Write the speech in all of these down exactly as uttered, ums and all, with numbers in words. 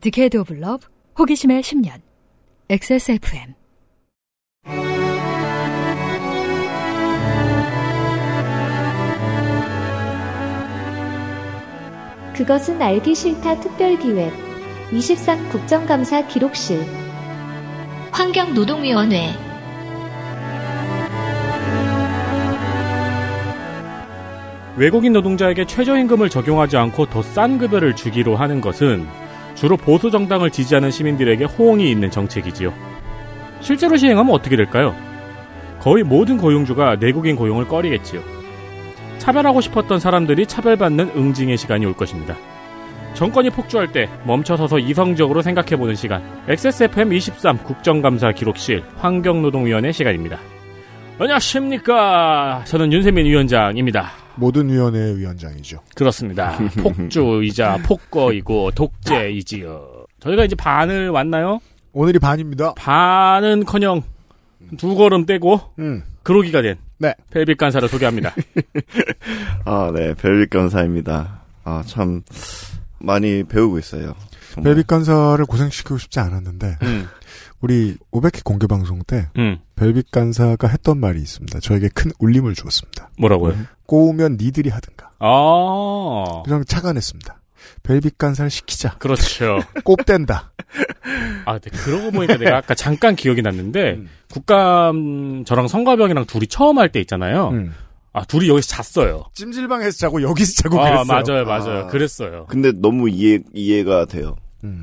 디케이드 오브 러브, 호기심의 십 년, 엑스에스에프엠. 그것은 알기 싫다 특별기획 이십삼 국정감사 기록실 환경노동위원회. 외국인 노동자에게 최저임금을 적용하지 않고 더 싼 급여를 주기로 하는 것은 주로 보수 정당을 지지하는 시민들에게 호응이 있는 정책이지요. 실제로 시행하면 어떻게 될까요? 거의 모든 고용주가 내국인 고용을 꺼리겠지요. 차별하고 싶었던 사람들이 차별받는 응징의 시간이 올 것입니다. 정권이 폭주할 때 멈춰서서 이성적으로 생각해보는 시간, 엑스에스에프엠 이십삼 국정감사 기록실 환경노동위원회 시간입니다. 안녕하십니까. 저는 윤세민 위원장입니다. 모든 위원회의 위원장이죠. 그렇습니다. 폭주이자 폭거이고 독재이지요. 저희가 이제 반을 왔나요? 오늘이 반입니다. 반은커녕 두 걸음 떼고 음. 그로기가 된 네. 벨빗 간사를 소개합니다. 아, 네, 벨빗 간사입니다. 아, 참 많이 배우고 있어요. 정말. 벨빗 간사를 고생시키고 싶지 않았는데 음. 우리 오백 회 공개 방송 때 음. 벨빗 간사가 했던 말이 있습니다. 저에게 큰 울림을 주었습니다. 뭐라고요? 음, 꼬우면 니들이 하든가. 아, 그냥 착안했습니다. 벨빗 간사를 시키자. 그렇죠. 꼽댄다. 아, 네, 그러고 보니까 내가 아까 잠깐 기억이 났는데 음. 국감 저랑 성가병이랑 둘이 처음 할 때 있잖아요. 음. 아, 둘이 여기서 잤어요. 찜질방에서 자고 여기서 자고 아, 그랬어요. 맞아요, 맞아요. 아. 그랬어요. 근데 너무 이해 이해가 돼요.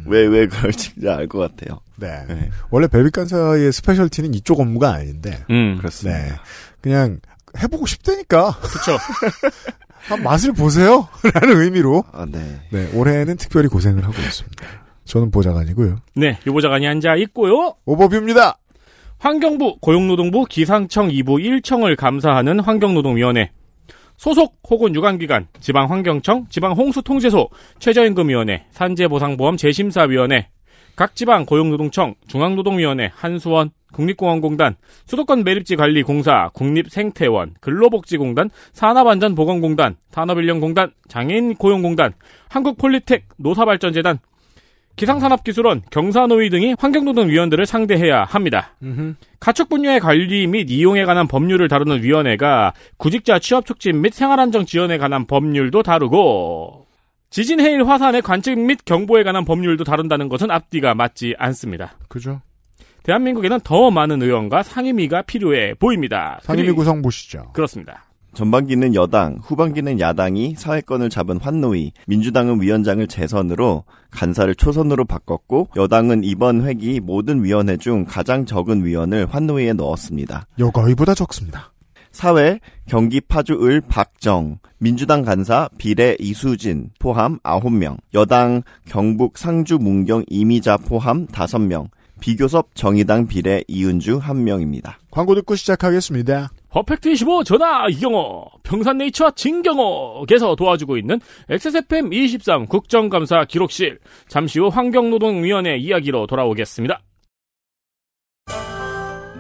왜, 왜 음. 그럴지 알 것 같아요. 네. 네. 원래 벨빗 간사의 스페셜티는 이쪽 업무가 아닌데. 음, 그렇습니다. 네. 그냥 해보고 싶다니까. 그렇죠. 한 맛을 보세요. 라는 의미로. 아, 네. 네. 올해는 특별히 고생을 하고 있습니다. 저는 보좌관이고요. 네. 유보좌관이 앉아 있고요. 오버뷰입니다. 환경부, 고용노동부, 기상청 이 부 일 청을 감사하는 환경노동위원회. 소속 혹은 유관기관, 지방환경청, 지방홍수통제소, 최저임금위원회, 산재보상보험 재심사위원회, 각 지방 고용노동청, 중앙노동위원회, 한수원, 국립공원공단, 수도권 매립지관리공사, 국립생태원, 근로복지공단, 산업안전보건공단, 산업인력공단, 장애인고용공단, 한국폴리텍, 노사발전재단, 기상산업기술원, 경사노위 등이 환경노동위원들을 상대해야 합니다. 음흠. 가축 분야의 관리 및 이용에 관한 법률을 다루는 위원회가 구직자 취업촉진 및 생활안정 지원에 관한 법률도 다루고 지진해일 화산의 관측 및 경보에 관한 법률도 다룬다는 것은 앞뒤가 맞지 않습니다. 그죠. 대한민국에는 더 많은 의원과 상임위가 필요해 보입니다. 상임위 그리... 구성 보시죠. 그렇습니다. 전반기는 여당, 후반기는 야당이 사회권을 잡은 환노위, 민주당은 위원장을 재선으로, 간사를 초선으로 바꿨고 여당은 이번 회기 모든 위원회 중 가장 적은 위원을 환노위에 넣었습니다. 여거위보다 적습니다. 사회, 경기 파주 을 박정, 민주당 간사 비례 이수진 포함 아홉 명, 여당 경북 상주 문경 임이자 포함 다섯 명, 비교섭 정의당 비례 이은주 한 명입니다. 광고 듣고 시작하겠습니다. 퍼펙트 이십오 전화 이경호, 평산네이처 진경호께서 도와주고 있는 엑스에스에프엠 이십삼 국정감사 기록실, 잠시 후 환경노동위원회 이야기로 돌아오겠습니다.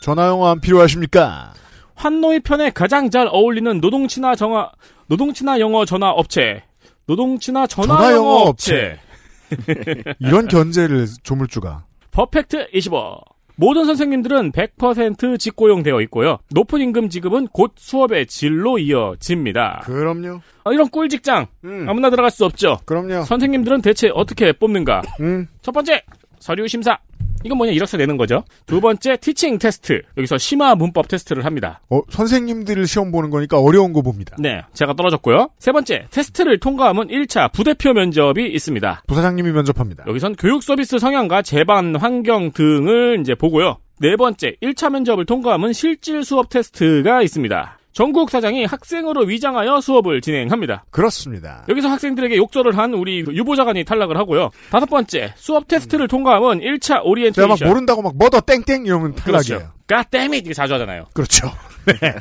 전화영화 안 필요하십니까? 환노위 편에 가장 잘 어울리는 노동친화 정화, 노동친화 영어 전화 업체. 노동친화 전화, 전화 영어, 영어 업체. 업체. 이런 견제를 조물주가. 퍼펙트 이십오. 모든 선생님들은 백 퍼센트 직고용되어 있고요. 높은 임금 지급은 곧 수업의 질로 이어집니다. 그럼요. 아, 이런 꿀 직장. 음. 아무나 들어갈 수 없죠. 그럼요. 선생님들은 대체 어떻게 뽑는가? 음. 첫 번째, 서류 심사. 이건 뭐냐, 이력서 내는 거죠. 두 번째, 티칭 테스트. 여기서 심화 문법 테스트를 합니다. 어, 선생님들을 시험 보는 거니까 어려운 거 봅니다. 네, 제가 떨어졌고요. 세 번째, 테스트를 통과하면 일 차 부대표 면접이 있습니다. 부사장님이 면접합니다. 여기선 교육 서비스 성향과 재반 환경 등을 이제 보고요. 네 번째, 일 차 면접을 통과하면 실질 수업 테스트가 있습니다. 전국 사장이 학생으로 위장하여 수업을 진행합니다. 그렇습니다. 여기서 학생들에게 욕설을 한 우리 유보자관이 탈락을 하고요. 다섯 번째, 수업 테스트를 통과하면 일 차 오리엔테이션. 제가 막 모른다고 막 뭐더 땡땡 이러면 탈락이에요. 그렇죠. God damn it! 이게 자주 하잖아요. 그렇죠. 네.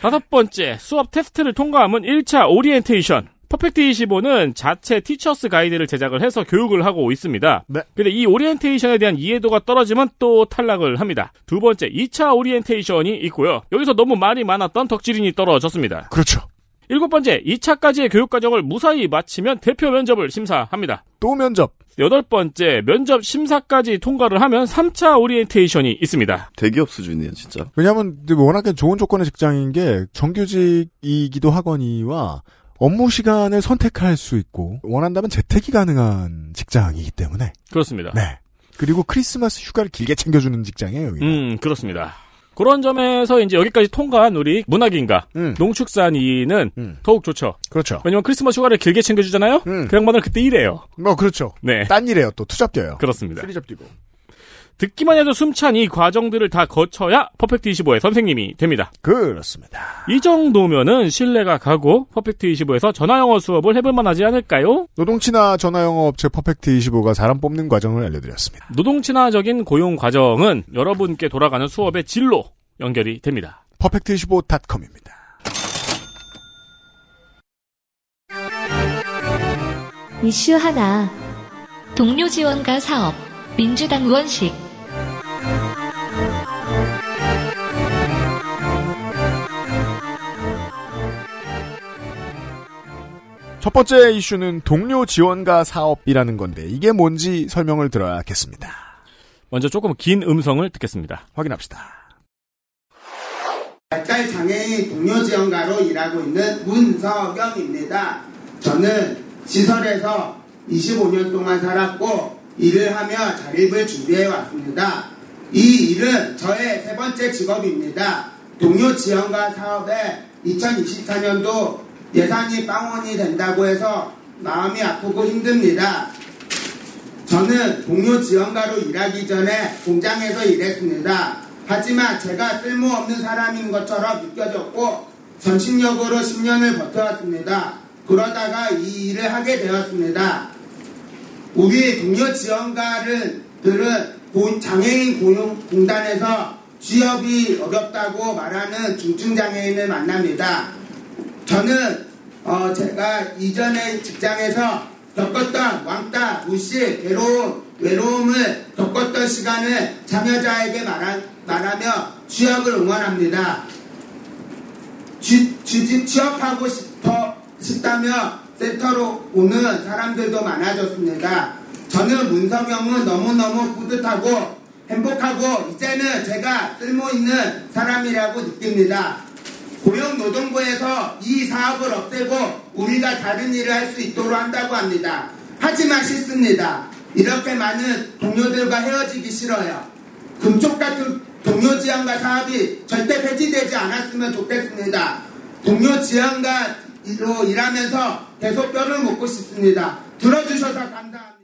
다섯 번째, 수업 테스트를 통과하면 일 차 오리엔테이션. 퍼펙트 이십오는 자체 티처스 가이드를 제작을 해서 교육을 하고 있습니다. 네. 근데 이 오리엔테이션에 대한 이해도가 떨어지면 또 탈락을 합니다. 두 번째, 이 차 오리엔테이션이 있고요. 여기서 너무 말이 많았던 덕질인이 떨어졌습니다. 그렇죠. 일곱 번째, 이 차까지의 교육 과정을 무사히 마치면 대표 면접을 심사합니다. 또 면접. 여덟 번째, 면접 심사까지 통과를 하면 삼 차 오리엔테이션이 있습니다. 대기업 수준이에요, 진짜. 왜냐면 워낙에 좋은 조건의 직장인 게 정규직이기도 하거니와 업무 시간을 선택할 수 있고 원한다면 재택이 가능한 직장이기 때문에. 그렇습니다. 네. 그리고 크리스마스 휴가를 길게 챙겨주는 직장이에요. 여기는. 음, 그렇습니다. 그런 점에서 이제 여기까지 통과한 우리 문학인가 음. 농축산인은 음. 더욱 좋죠. 그렇죠. 왜냐면 크리스마스 휴가를 길게 챙겨주잖아요. 음. 그 양반을 그때 일해요. 뭐 그렇죠. 네. 딴 일해요. 또 투잡뛰어요. 그렇습니다. 쓰리잡뛰고. 듣기만 해도 숨찬 이 과정들을 다 거쳐야 퍼펙트 이십오의 선생님이 됩니다. 그렇습니다. 이 정도면은 신뢰가 가고 퍼펙트 이십오에서 전화영어 수업을 해볼 만하지 않을까요? 노동친화 전화영어 업체 퍼펙트 이십오가 사람 뽑는 과정을 알려드렸습니다. 노동친화적인 고용 과정은 여러분께 돌아가는 수업의 질로 연결이 됩니다. 퍼펙트 이십오 닷컴입니다. 이슈 하나. 동료 지원과 사업. 민주당 우원식. 첫 번째 이슈는 동료 지원과 사업이라는 건데 이게 뭔지 설명을 들어야겠습니다. 먼저 조금 긴 음성을 듣겠습니다. 확인합시다. 약간 장애인 동료 지원가로 일하고 있는 문서경입니다. 저는 시설에서 이십오 년 동안 살았고 일을 하며 자립을 준비해왔습니다. 이 일은 저의 세 번째 직업입니다. 동료 지원과 사업에 이천이십사 년도 예산이 빵원이 된다고 해서 마음이 아프고 힘듭니다. 저는 동료 지원가로 일하기 전에 공장에서 일했습니다. 하지만 제가 쓸모없는 사람인 것처럼 느껴졌고 전신력으로 십 년을 버텨왔습니다. 그러다가 이 일을 하게 되었습니다. 우리 동료 지원가들은 장애인 고용공단에서 취업이 어렵다고 말하는 중증장애인을 만납니다. 저는 어 제가 이전의 직장에서 겪었던 왕따, 무시, 괴로움, 외로움을 겪었던 시간을 참여자에게 말하, 말하며 취업을 응원합니다. 취, 취, 취업하고 싶어, 싶다며 센터로 오는 사람들도 많아졌습니다. 저는 문성형은 너무너무 뿌듯하고 행복하고 이제는 제가 쓸모있는 사람이라고 느낍니다. 고용노동부에서 이 사업을 없애고 우리가 다른 일을 할 수 있도록 한다고 합니다. 하지만 싫습니다. 이렇게 많은 동료들과 헤어지기 싫어요. 금쪽 같은 동료 지원과 사업이 절대 폐지되지 않았으면 좋겠습니다. 동료 지원과 로 일하면서 계속 뼈를 먹고 싶습니다. 들어주셔서 감사합니다.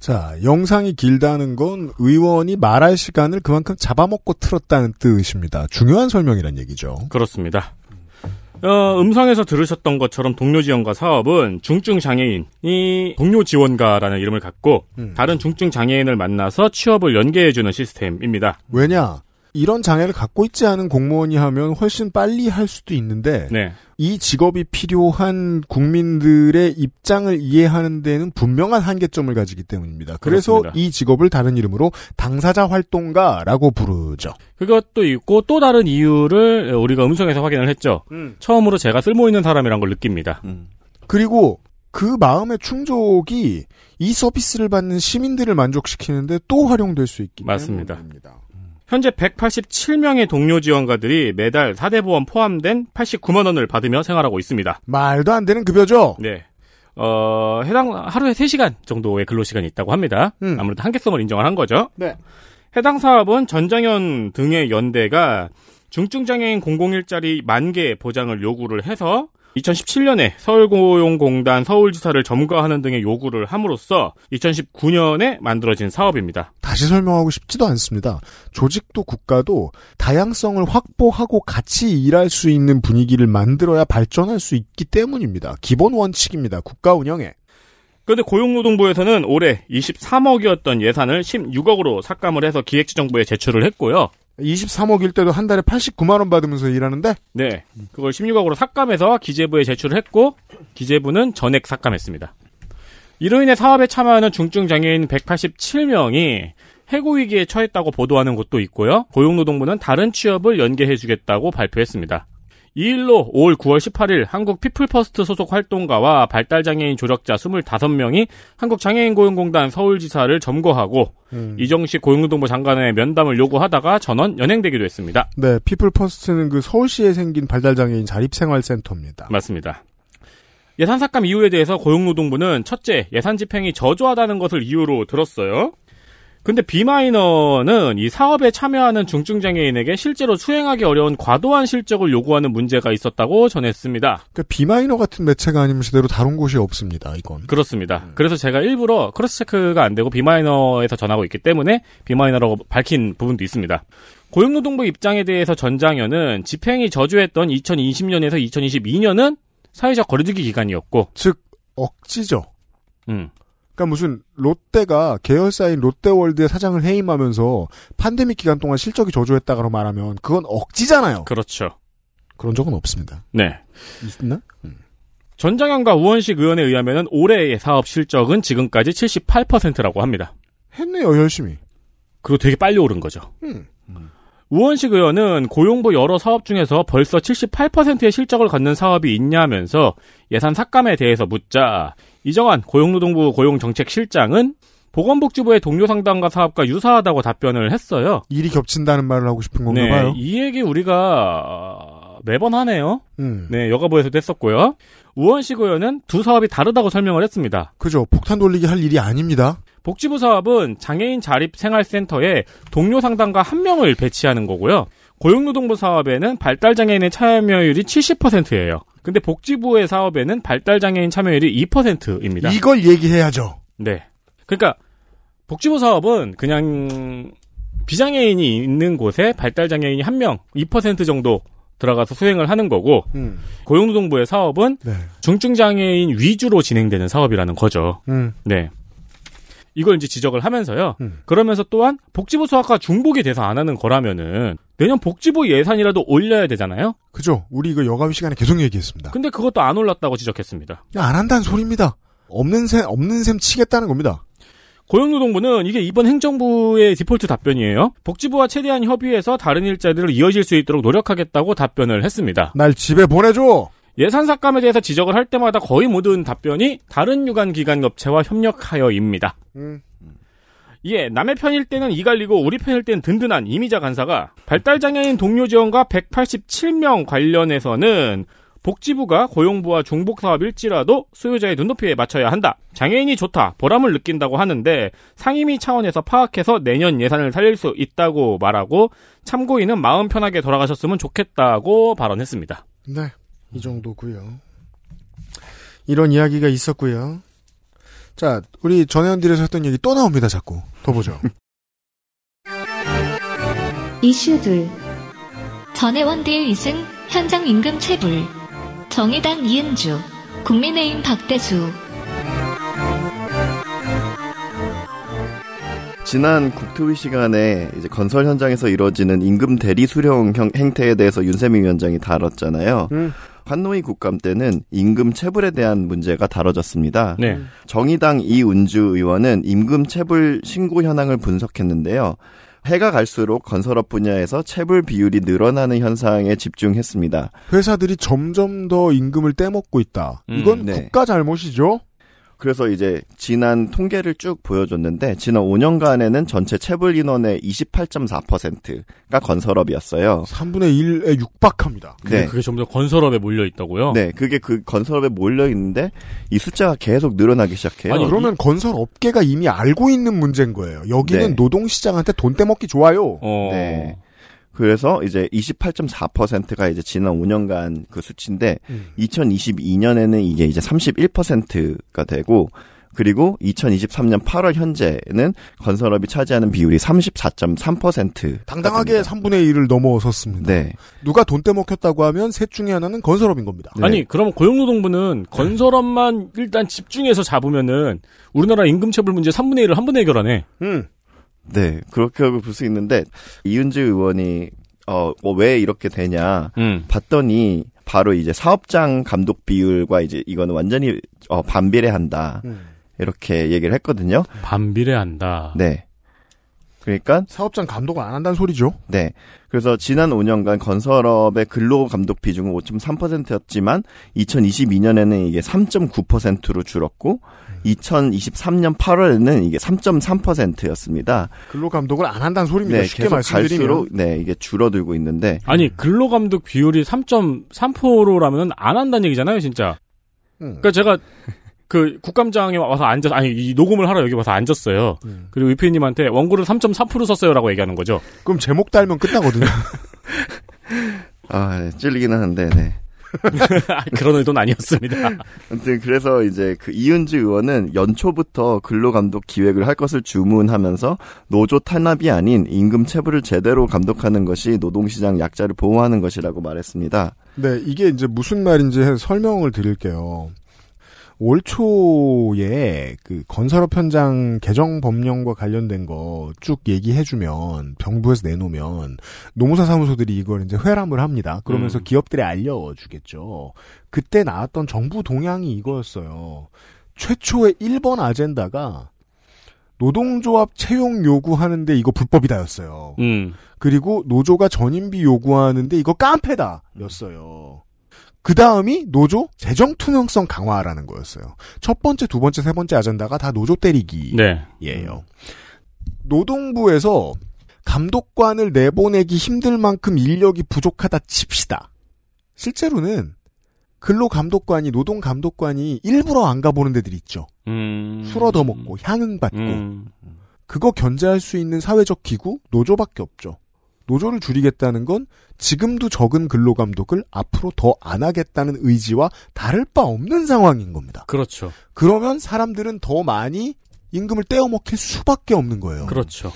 자, 영상이 길다는 건 의원이 말할 시간을 그만큼 잡아먹고 틀었다는 뜻입니다. 중요한 설명이란 얘기죠. 그렇습니다. 어, 음성에서 들으셨던 것처럼 동료지원과 사업은 중증장애인이 동료지원가라는 이름을 갖고 음. 다른 중증장애인을 만나서 취업을 연계해주는 시스템입니다. 왜냐? 이런 장애를 갖고 있지 않은 공무원이 하면 훨씬 빨리 할 수도 있는데 네. 이 직업이 필요한 국민들의 입장을 이해하는 데는 분명한 한계점을 가지기 때문입니다. 그래서 그렇습니다. 이 직업을 다른 이름으로 당사자 활동가라고 부르죠. 그것도 있고 또 다른 이유를 우리가 음성에서 확인을 했죠. 음. 처음으로 제가 쓸모있는 사람이란 걸 느낍니다. 음. 그리고 그 마음의 충족이 이 서비스를 받는 시민들을 만족시키는데 또 활용될 수 있기 때문에 맞습니다. 현재 백팔십칠 명의 동료 지원가들이 매달 사 대 보험 포함된 팔십구만 원을 받으며 생활하고 있습니다. 말도 안 되는 급여죠? 네. 어, 해당 하루에 세 시간 정도의 근로시간이 있다고 합니다. 음. 아무래도 한계성을 인정을 한 거죠. 네. 해당 사업은 전장현 등의 연대가 중증장애인 공공일자리 만 개 보장을 요구를 해서 이천십칠 년에 서울고용공단 서울지사를 점거하는 등의 요구를 함으로써 이천십구 년에 만들어진 사업입니다. 다시 설명하고 싶지도 않습니다. 조직도 국가도 다양성을 확보하고 같이 일할 수 있는 분위기를 만들어야 발전할 수 있기 때문입니다. 기본 원칙입니다. 국가 운영에. 그런데 고용노동부에서는 올해 이십삼억이었던 예산을 십육억으로 삭감을 해서 기획재정부에 제출을 했고요. 이십삼억일 때도 한 달에 팔십구만 원 받으면서 일하는데? 네. 그걸 십육억으로 삭감해서 기재부에 제출을 했고 기재부는 전액 삭감했습니다. 이로 인해 사업에 참여하는 중증장애인 백팔십칠 명이 해고위기에 처했다고 보도하는 곳도 있고요. 고용노동부는 다른 취업을 연계해주겠다고 발표했습니다. 이 일로 올 구월 십팔일 한국 피플퍼스트 소속 활동가와 발달장애인 조력자 이십오 명이 한국장애인고용공단 서울지사를 점거하고 음. 이정식 고용노동부 장관의 면담을 요구하다가 전원 연행되기도 했습니다. 네, 피플퍼스트는 그 서울시에 생긴 발달장애인 자립생활센터입니다. 맞습니다. 예산 삭감 이유에 대해서 고용노동부는 첫째, 예산 집행이 저조하다는 것을 이유로 들었어요. 근데 B마이너는 이 사업에 참여하는 중증장애인에게 실제로 수행하기 어려운 과도한 실적을 요구하는 문제가 있었다고 전했습니다. 그러니까 B마이너 같은 매체가 아니면 제대로 다룬 곳이 없습니다, 이건. 그렇습니다. 음. 그래서 제가 일부러 크로스체크가 안 되고 B마이너에서 전하고 있기 때문에 B마이너라고 밝힌 부분도 있습니다. 고용노동부 입장에 대해서 전장현은 집행이 저조했던 이천이십 년에서 이천이십이 년은 사회적 거리두기 기간이었고. 즉, 억지죠. 음. 그러니까 무슨 롯데가 계열사인 롯데월드의 사장을 해임하면서 팬데믹 기간 동안 실적이 저조했다고 말하면 그건 억지잖아요. 그렇죠. 그런 적은 없습니다. 네. 있나? 음. 전장현과 우원식 의원에 의하면 올해의 사업 실적은 지금까지 칠십팔 퍼센트라고 합니다. 했네요. 열심히. 그리고 되게 빨리 오른 거죠. 음. 음. 우원식 의원은 고용부 여러 사업 중에서 벌써 칠십팔 퍼센트의 실적을 갖는 사업이 있냐면서 예산 삭감에 대해서 묻자 이정환 고용노동부 고용정책실장은 보건복지부의 동료 상담과 사업과 유사하다고 답변을 했어요. 일이 겹친다는 말을 하고 싶은 건가 네, 봐요. 이 얘기 우리가 매번 하네요. 음. 네, 여가부에서도 했었고요. 우원식 의원은 두 사업이 다르다고 설명을 했습니다. 그죠. 폭탄 돌리기 할 일이 아닙니다. 복지부 사업은 장애인 자립생활센터에 동료 상담가 한 명을 배치하는 거고요. 고용노동부 사업에는 발달장애인의 참여율이 칠십 퍼센트예요. 근데 복지부의 사업에는 발달장애인 참여율이 이 퍼센트입니다. 이걸 얘기해야죠. 네. 그러니까 복지부 사업은 그냥 비장애인이 있는 곳에 발달장애인이 한 명, 이 퍼센트 정도 들어가서 수행을 하는 거고 음. 고용노동부의 사업은 네. 중증장애인 위주로 진행되는 사업이라는 거죠. 음. 네. 이걸 이제 지적을 하면서요. 음. 그러면서 또한 복지부 수학과 중복이 돼서 안 하는 거라면은 내년 복지부 예산이라도 올려야 되잖아요. 그죠. 우리 이거 여가위 시간에 계속 얘기했습니다. 근데 그것도 안 올랐다고 지적했습니다. 안 한다는 소리입니다. 없는 셈 없는 셈 치겠다는 겁니다. 고용노동부는 이게 이번 행정부의 디폴트 답변이에요. 복지부와 최대한 협의해서 다른 일자리로 이어질 수 있도록 노력하겠다고 답변을 했습니다. 날 집에 보내줘. 예산 삭감에 대해서 지적을 할 때마다 거의 모든 답변이 다른 유관 기관 업체와 협력하여입니다. 음. 예, 남의 편일 때는 이갈리고 우리 편일 때는 든든한 임이자 간사가 발달장애인 동료 지원과 백팔십칠 명 관련해서는 복지부가 고용부와 중복사업일지라도 수요자의 눈높이에 맞춰야 한다. 장애인이 좋다, 보람을 느낀다고 하는데 상임위 차원에서 파악해서 내년 예산을 살릴 수 있다고 말하고 참고인은 마음 편하게 돌아가셨으면 좋겠다고 발언했습니다. 네. 이 정도고요. 이런 이야기가 있었고요. 자, 우리 전혜원들에서 했던 얘기 또 나옵니다. 자꾸 더 보죠. 이슈 둘. 전혜원들 이승 현장 임금 체불. 정의당 이은주, 국민의힘 박대수. 지난 국토위 시간에 이제 건설 현장에서 이루어지는 임금 대리 수령 행태에 대해서 윤세민 위원장이 다뤘잖아요. 음. 환노위 국감 때는 임금 체불에 대한 문제가 다뤄졌습니다. 네. 정의당 이은주 의원은 임금 체불 신고 현황을 분석했는데요. 해가 갈수록 건설업 분야에서 체불 비율이 늘어나는 현상에 집중했습니다. 회사들이 점점 더 임금을 떼먹고 있다. 이건 음, 네. 국가 잘못이죠. 그래서 이제 지난 통계를 쭉 보여줬는데 지난 오 년간에는 전체 체불 인원의 이십팔 점 사 퍼센트가 건설업이었어요. 삼분의 일에 육박합니다. 근데 네. 그게 점점 건설업에 몰려있다고요? 네. 그게 그 건설업에 몰려있는데 이 숫자가 계속 늘어나기 시작해요. 아니 그러면 이... 건설업계가 이미 알고 있는 문제인 거예요. 여기는 네. 노동시장한테 돈 떼먹기 좋아요. 어... 네. 그래서 이제 이십팔 점 사 퍼센트가 이제 지난 오 년간 그 수치인데 음. 이천이십이 년에는 이게 이제 삼십일 퍼센트가 되고 그리고 이천이십삼 년 팔월 현재는 건설업이 차지하는 비율이 삼십사 점 삼 퍼센트. 당당하게 됩니다. 삼분의 일을 넘어섰습니다. 네. 누가 돈 떼먹혔다고 하면 셋 중에 하나는 건설업인 겁니다. 네. 아니, 그럼 고용노동부는 건설업만 일단 집중해서 잡으면은 우리나라 임금체불 문제 삼분의 일을 한 번에 해결하네. 음. 네, 그렇게 하고 볼 수 있는데, 이은주 의원이, 어, 왜 이렇게 되냐, 음. 봤더니, 바로 이제 사업장 감독 비율과 이제 이거는 완전히, 어, 반비례한다. 음. 이렇게 얘기를 했거든요. 반비례한다. 네. 그러니까. 사업장 감독을 안 한다는 소리죠. 네. 그래서 지난 오 년간 건설업의 근로 감독 비중은 오 점 삼 퍼센트였지만, 이천이십이 년에는 이게 삼 점 구 퍼센트로 줄었고, 이천이십삼 년 팔월에는 이게 삼 점 삼 퍼센트였습니다. 근로감독을 안 한다는 소리입니다. 네, 쉽게 말씀드리면. 네, 이게 줄어들고 있는데. 아니, 근로감독 비율이 삼 점 삼 퍼센트라면 안 한다는 얘기잖아요, 진짜. 음. 그러니까 제가 그 국감장에 와서 앉아 아니, 이 녹음을 하러 여기 와서 앉았어요. 음. 그리고 위피님한테 원고를 삼 점 사 퍼센트 썼어요라고 얘기하는 거죠. 그럼 제목 달면 끝나거든요. 아, 네, 찔리기는 한데, 네. 그런 의도는 아니었습니다. 아무튼 그래서 이제 그 이은주 의원은 연초부터 근로감독 기획을 할 것을 주문하면서 노조 탄압이 아닌 임금 체불을 제대로 감독하는 것이 노동시장 약자를 보호하는 것이라고 말했습니다. 네, 이게 이제 무슨 말인지 설명을 드릴게요. 올 초에 그 건설업 현장 개정 법령과 관련된 거 쭉 얘기해주면 정부에서 내놓으면 노무사 사무소들이 이걸 이제 회람을 합니다. 그러면서 음. 기업들에 알려주겠죠. 그때 나왔던 정부 동향이 이거였어요. 최초의 일 번 아젠다가 노동조합 채용 요구하는데 이거 불법이다였어요. 음. 그리고 노조가 전임비 요구하는데 이거 깡패다였어요. 그 다음이 노조 재정 투명성 강화라는 거였어요. 첫 번째, 두 번째, 세 번째 아젠다가 다 노조 때리기예요. 네. 노동부에서 감독관을 내보내기 힘들 만큼 인력이 부족하다 칩시다. 실제로는 근로감독관이, 노동감독관이 일부러 안 가보는 데들 있죠. 음... 술어 더 먹고 향은 받고. 음... 그거 견제할 수 있는 사회적 기구 노조밖에 없죠. 노조를 줄이겠다는 건 지금도 적은 근로감독을 앞으로 더 안 하겠다는 의지와 다를 바 없는 상황인 겁니다. 그렇죠. 그러면 사람들은 더 많이 임금을 떼어먹힐 수밖에 없는 거예요. 그렇죠.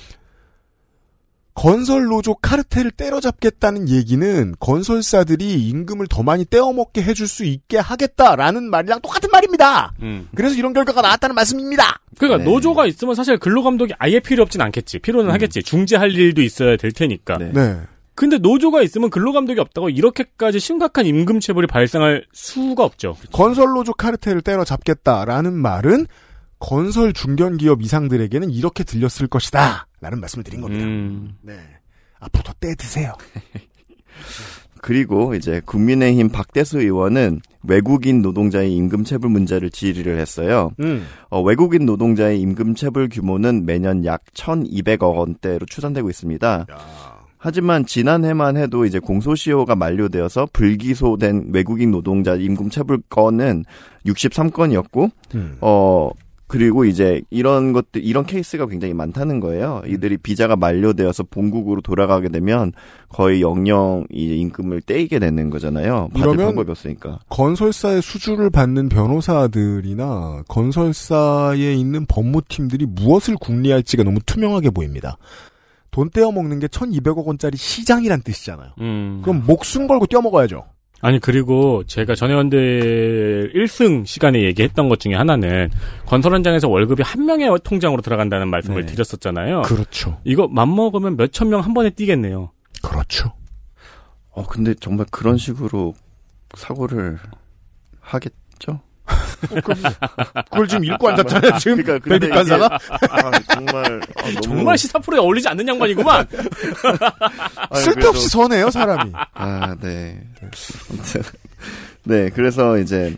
건설 노조 카르텔을 때려잡겠다는 얘기는 건설사들이 임금을 더 많이 떼어먹게 해줄 수 있게 하겠다라는 말이랑 똑같은 말입니다. 음. 그래서 이런 결과가 나왔다는 말씀입니다. 그러니까 네. 노조가 있으면 사실 근로감독이 아예 필요 없진 않겠지. 필요는 음. 하겠지. 중재할 일도 있어야 될 테니까. 네. 네. 근데 노조가 있으면 근로감독이 없다고 이렇게까지 심각한 임금체불이 발생할 수가 없죠. 건설 노조 카르텔을 때려잡겠다라는 말은 건설 중견기업 이상들에게는 이렇게 들렸을 것이다 라는 말씀을 드린 겁니다. 음. 네, 앞으로 더 떼드세요. 그리고 이제 국민의힘 박대수 의원은 외국인 노동자의 임금체불 문제를 질의를 했어요. 음. 어, 외국인 노동자의 임금체불 규모는 매년 약 천이백억 원대로 추산되고 있습니다. 야. 하지만 지난해만 해도 이제 공소시효가 만료되어서 불기소된 외국인 노동자 임금체불 건은 육십삼 건이었고 음. 어. 그리고 이제 이런 것들 이런 케이스가 굉장히 많다는 거예요. 이들이 비자가 만료되어서 본국으로 돌아가게 되면 거의 영영 임금을 떼이게 되는 거잖아요. 받을 방법이 없으니까. 건설사의 수주를 받는 변호사들이나 건설사에 있는 법무팀들이 무엇을 궁리할지가 너무 투명하게 보입니다. 돈 떼어먹는 게 천이백억 원짜리 시장이란 뜻이잖아요. 음. 그럼 목숨 걸고 떼어먹어야죠. 아니 그리고 제가 전혜원대 일 승 시간에 얘기했던 것 중에 하나는 건설 현장에서 월급이 한 명의 통장으로 들어간다는 말씀을 네. 드렸었잖아요. 그렇죠. 이거 맘먹으면 몇천 명 한 번에 뛰겠네요. 그렇죠. 어 근데 정말 그런 식으로 사고를 하겠죠? 그걸 지금 읽고 앉았잖아요. 지금 그러니까 베이비 간사가 아, 정말 아, 너무... 정말 시사 프로에 어울리지 않는 양반이구만. 아니, 쓸데없이 그래도... 선해요 사람이. 아 네. 아무튼 네 그래서 이제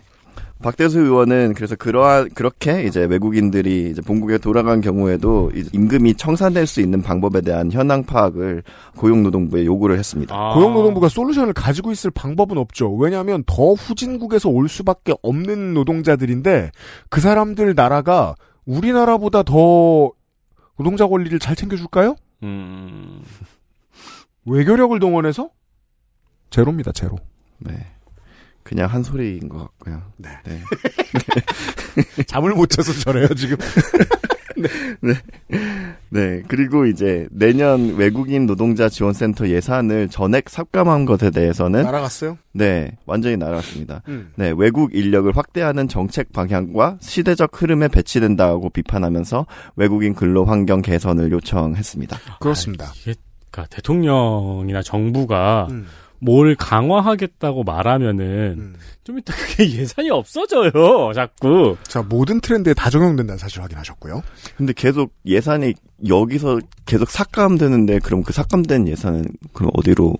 박대수 의원은 그래서 그러한 그렇게 이제 외국인들이 이제 본국에 돌아간 경우에도 이제 임금이 청산될 수 있는 방법에 대한 현황 파악을 고용노동부에 요구를 했습니다. 아. 고용노동부가 솔루션을 가지고 있을 방법은 없죠. 왜냐하면 더 후진국에서 올 수밖에 없는 노동자들인데 그 사람들 나라가 우리나라보다 더 노동자 권리를 잘 챙겨줄까요? 음... 외교력을 동원해서 제로입니다. 제로. 네. 그냥 한 소리인 것 같고요. 네. 네. 네. 잠을 못 자서 저래요 지금. 네. 네. 네. 그리고 이제 내년 외국인 노동자 지원센터 예산을 전액 삭감한 것에 대해서는 날아갔어요? 네. 완전히 날아갔습니다. 음. 네. 외국 인력을 확대하는 정책 방향과 시대적 흐름에 배치된다고 비판하면서 외국인 근로 환경 개선을 요청했습니다. 그렇습니다. 아, 이게 그러니까 대통령이나 정부가 음. 뭘 강화하겠다고 말하면은, 음. 좀 이따 그게 예산이 없어져요, 자꾸. 자, 모든 트렌드에 다 적용된다는 사실 확인하셨고요. 근데 계속 예산이 여기서 계속 삭감되는데, 그럼 그 삭감된 예산은 그럼 어디로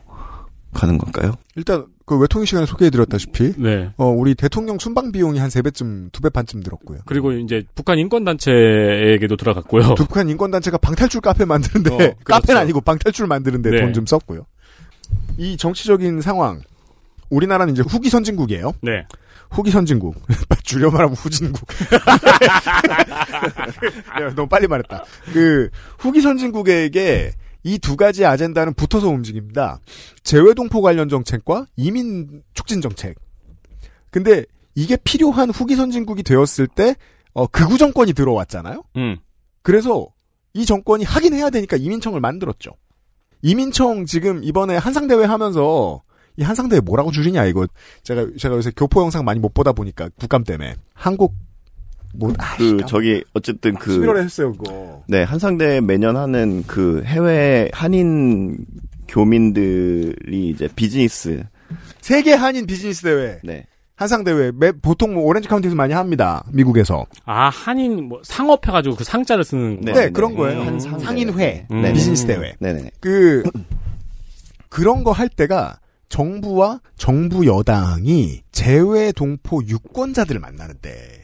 가는 건가요? 일단, 그 외통위 시간에 소개해드렸다시피, 네. 어, 우리 대통령 순방 비용이 한 세 배쯤, 두 배반쯤 들었고요. 그리고 이제 북한 인권단체에게도 들어갔고요. 북한 인권단체가 방탈출 카페 만드는데, 어, 그렇죠. 카페는 아니고 방탈출 만드는데 네. 돈 좀 썼고요. 이 정치적인 상황, 우리나라는 이제 후기 선진국이에요. 네. 후기 선진국. 줄여 말하면 후진국. 너무 빨리 말했다. 그, 후기 선진국에게 이 두 가지 아젠다는 붙어서 움직입니다. 재외동포 관련 정책과 이민 촉진 정책. 근데 이게 필요한 후기 선진국이 되었을 때, 어, 극우 정권이 들어왔잖아요? 음. 그래서 이 정권이 하긴 해야 되니까 이민청을 만들었죠. 이민청 지금 이번에 한상대회 하면서 이 한상대회 뭐라고 줄이냐 이거 제가 제가 요새 교포 영상 많이 못 보다 보니까 국감 때문에 한국 뭐 그 저기 어쨌든 그 십일월에 했어요 그거 네 한상대회 매년 하는 그 해외 한인 교민들이 이제 비즈니스 세계 한인 비즈니스 대회 네. 한상대회 매, 보통 뭐 오렌지 카운티에서 많이 합니다 미국에서 아 한인 뭐 상업 해가지고 그 상자를 쓰는 네, 네 그런 거예요 음. 상인회 음. 비즈니스 대회 네네 그 그런 거 할 때가 정부와 정부 여당이 재외 동포 유권자들을 만나는 때예요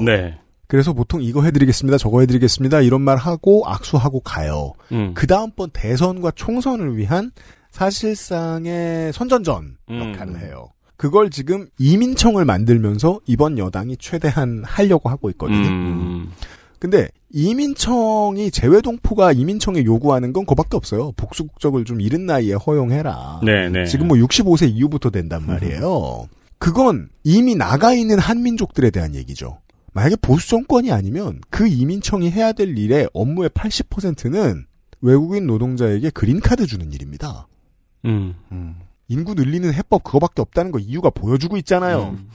음. 네 그래서 보통 이거 해드리겠습니다 저거 해드리겠습니다 이런 말 하고 악수하고 가요 음. 그 다음번 대선과 총선을 위한 사실상의 선전전 역할을 음. 해요. 그걸 지금 이민청을 만들면서 이번 여당이 최대한 하려고 하고 있거든요. 음. 근데 이민청이 재외동포가 이민청에 요구하는 건 그밖에 없어요. 복수국적을 좀 이른 나이에 허용해라. 네네. 지금 뭐 육십오 세 이후부터 된단 말이에요. 그건 이미 나가 있는 한민족들에 대한 얘기죠. 만약에 보수 정권이 아니면 그 이민청이 해야 될 일의 업무의 팔십 퍼센트는 외국인 노동자에게 그린카드 주는 일입니다. 음. 음. 인구 늘리는 해법 그거밖에 없다는 거 이유가 보여주고 있잖아요. 음.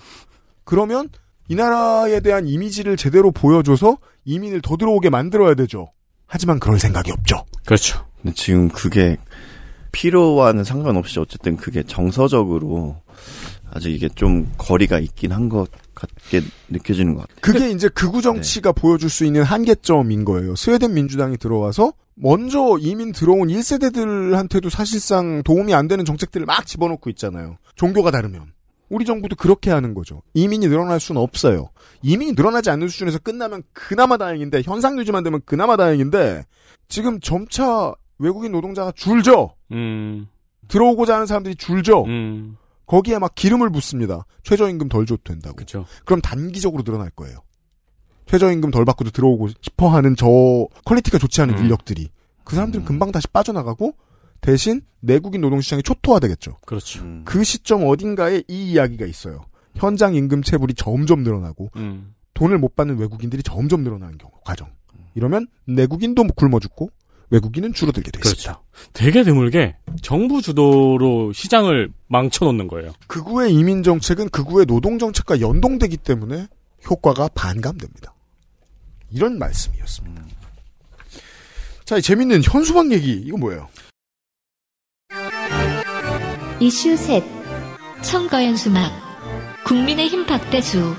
그러면 이 나라에 대한 이미지를 제대로 보여줘서 이민을 더 들어오게 만들어야 되죠. 하지만 그럴 생각이 없죠. 그렇죠. 근데 지금 그게 필요와는 상관없이 어쨌든 그게 정서적으로 아직 이게 좀 거리가 있긴 한 것 같게 느껴지는 것 같아요. 그게 이제 극우 정치가 네. 보여줄 수 있는 한계점인 거예요. 스웨덴 민주당이 들어와서 먼저 이민 들어온 일 세대들한테도 사실상 도움이 안 되는 정책들을 막 집어넣고 있잖아요. 종교가 다르면. 우리 정부도 그렇게 하는 거죠. 이민이 늘어날 수는 없어요. 이민이 늘어나지 않는 수준에서 끝나면 그나마 다행인데 현상 유지만 되면 그나마 다행인데 지금 점차 외국인 노동자가 줄죠. 음. 들어오고자 하는 사람들이 줄죠. 음. 거기에 막 기름을 붓습니다. 최저임금 덜 줘도 된다고. 그쵸. 그럼 단기적으로 늘어날 거예요. 최저임금 덜 받고도 들어오고 싶어하는 저 퀄리티가 좋지 않은 음. 인력들이. 그 사람들은 음. 금방 다시 빠져나가고 대신 내국인 노동시장이 초토화되겠죠. 그렇죠. 음. 그 시점 어딘가에 이 이야기가 있어요. 현장 임금 체불이 점점 늘어나고 음. 돈을 못 받는 외국인들이 점점 늘어나는 경우 과정. 이러면 내국인도 굶어 죽고 외국인은 줄어들게 돼 있습니다. 그렇죠. 되게 드물게 정부 주도로 시장을 망쳐놓는 거예요. 극우의 이민 정책은 극우의 노동 정책과 연동되기 때문에 효과가 반감됩니다. 이런 말씀이었습니다. 음. 자, 이 재밌는 현수막 얘기 이거 뭐예요? 이슈 셋 선거 현수막 국민의힘 박대수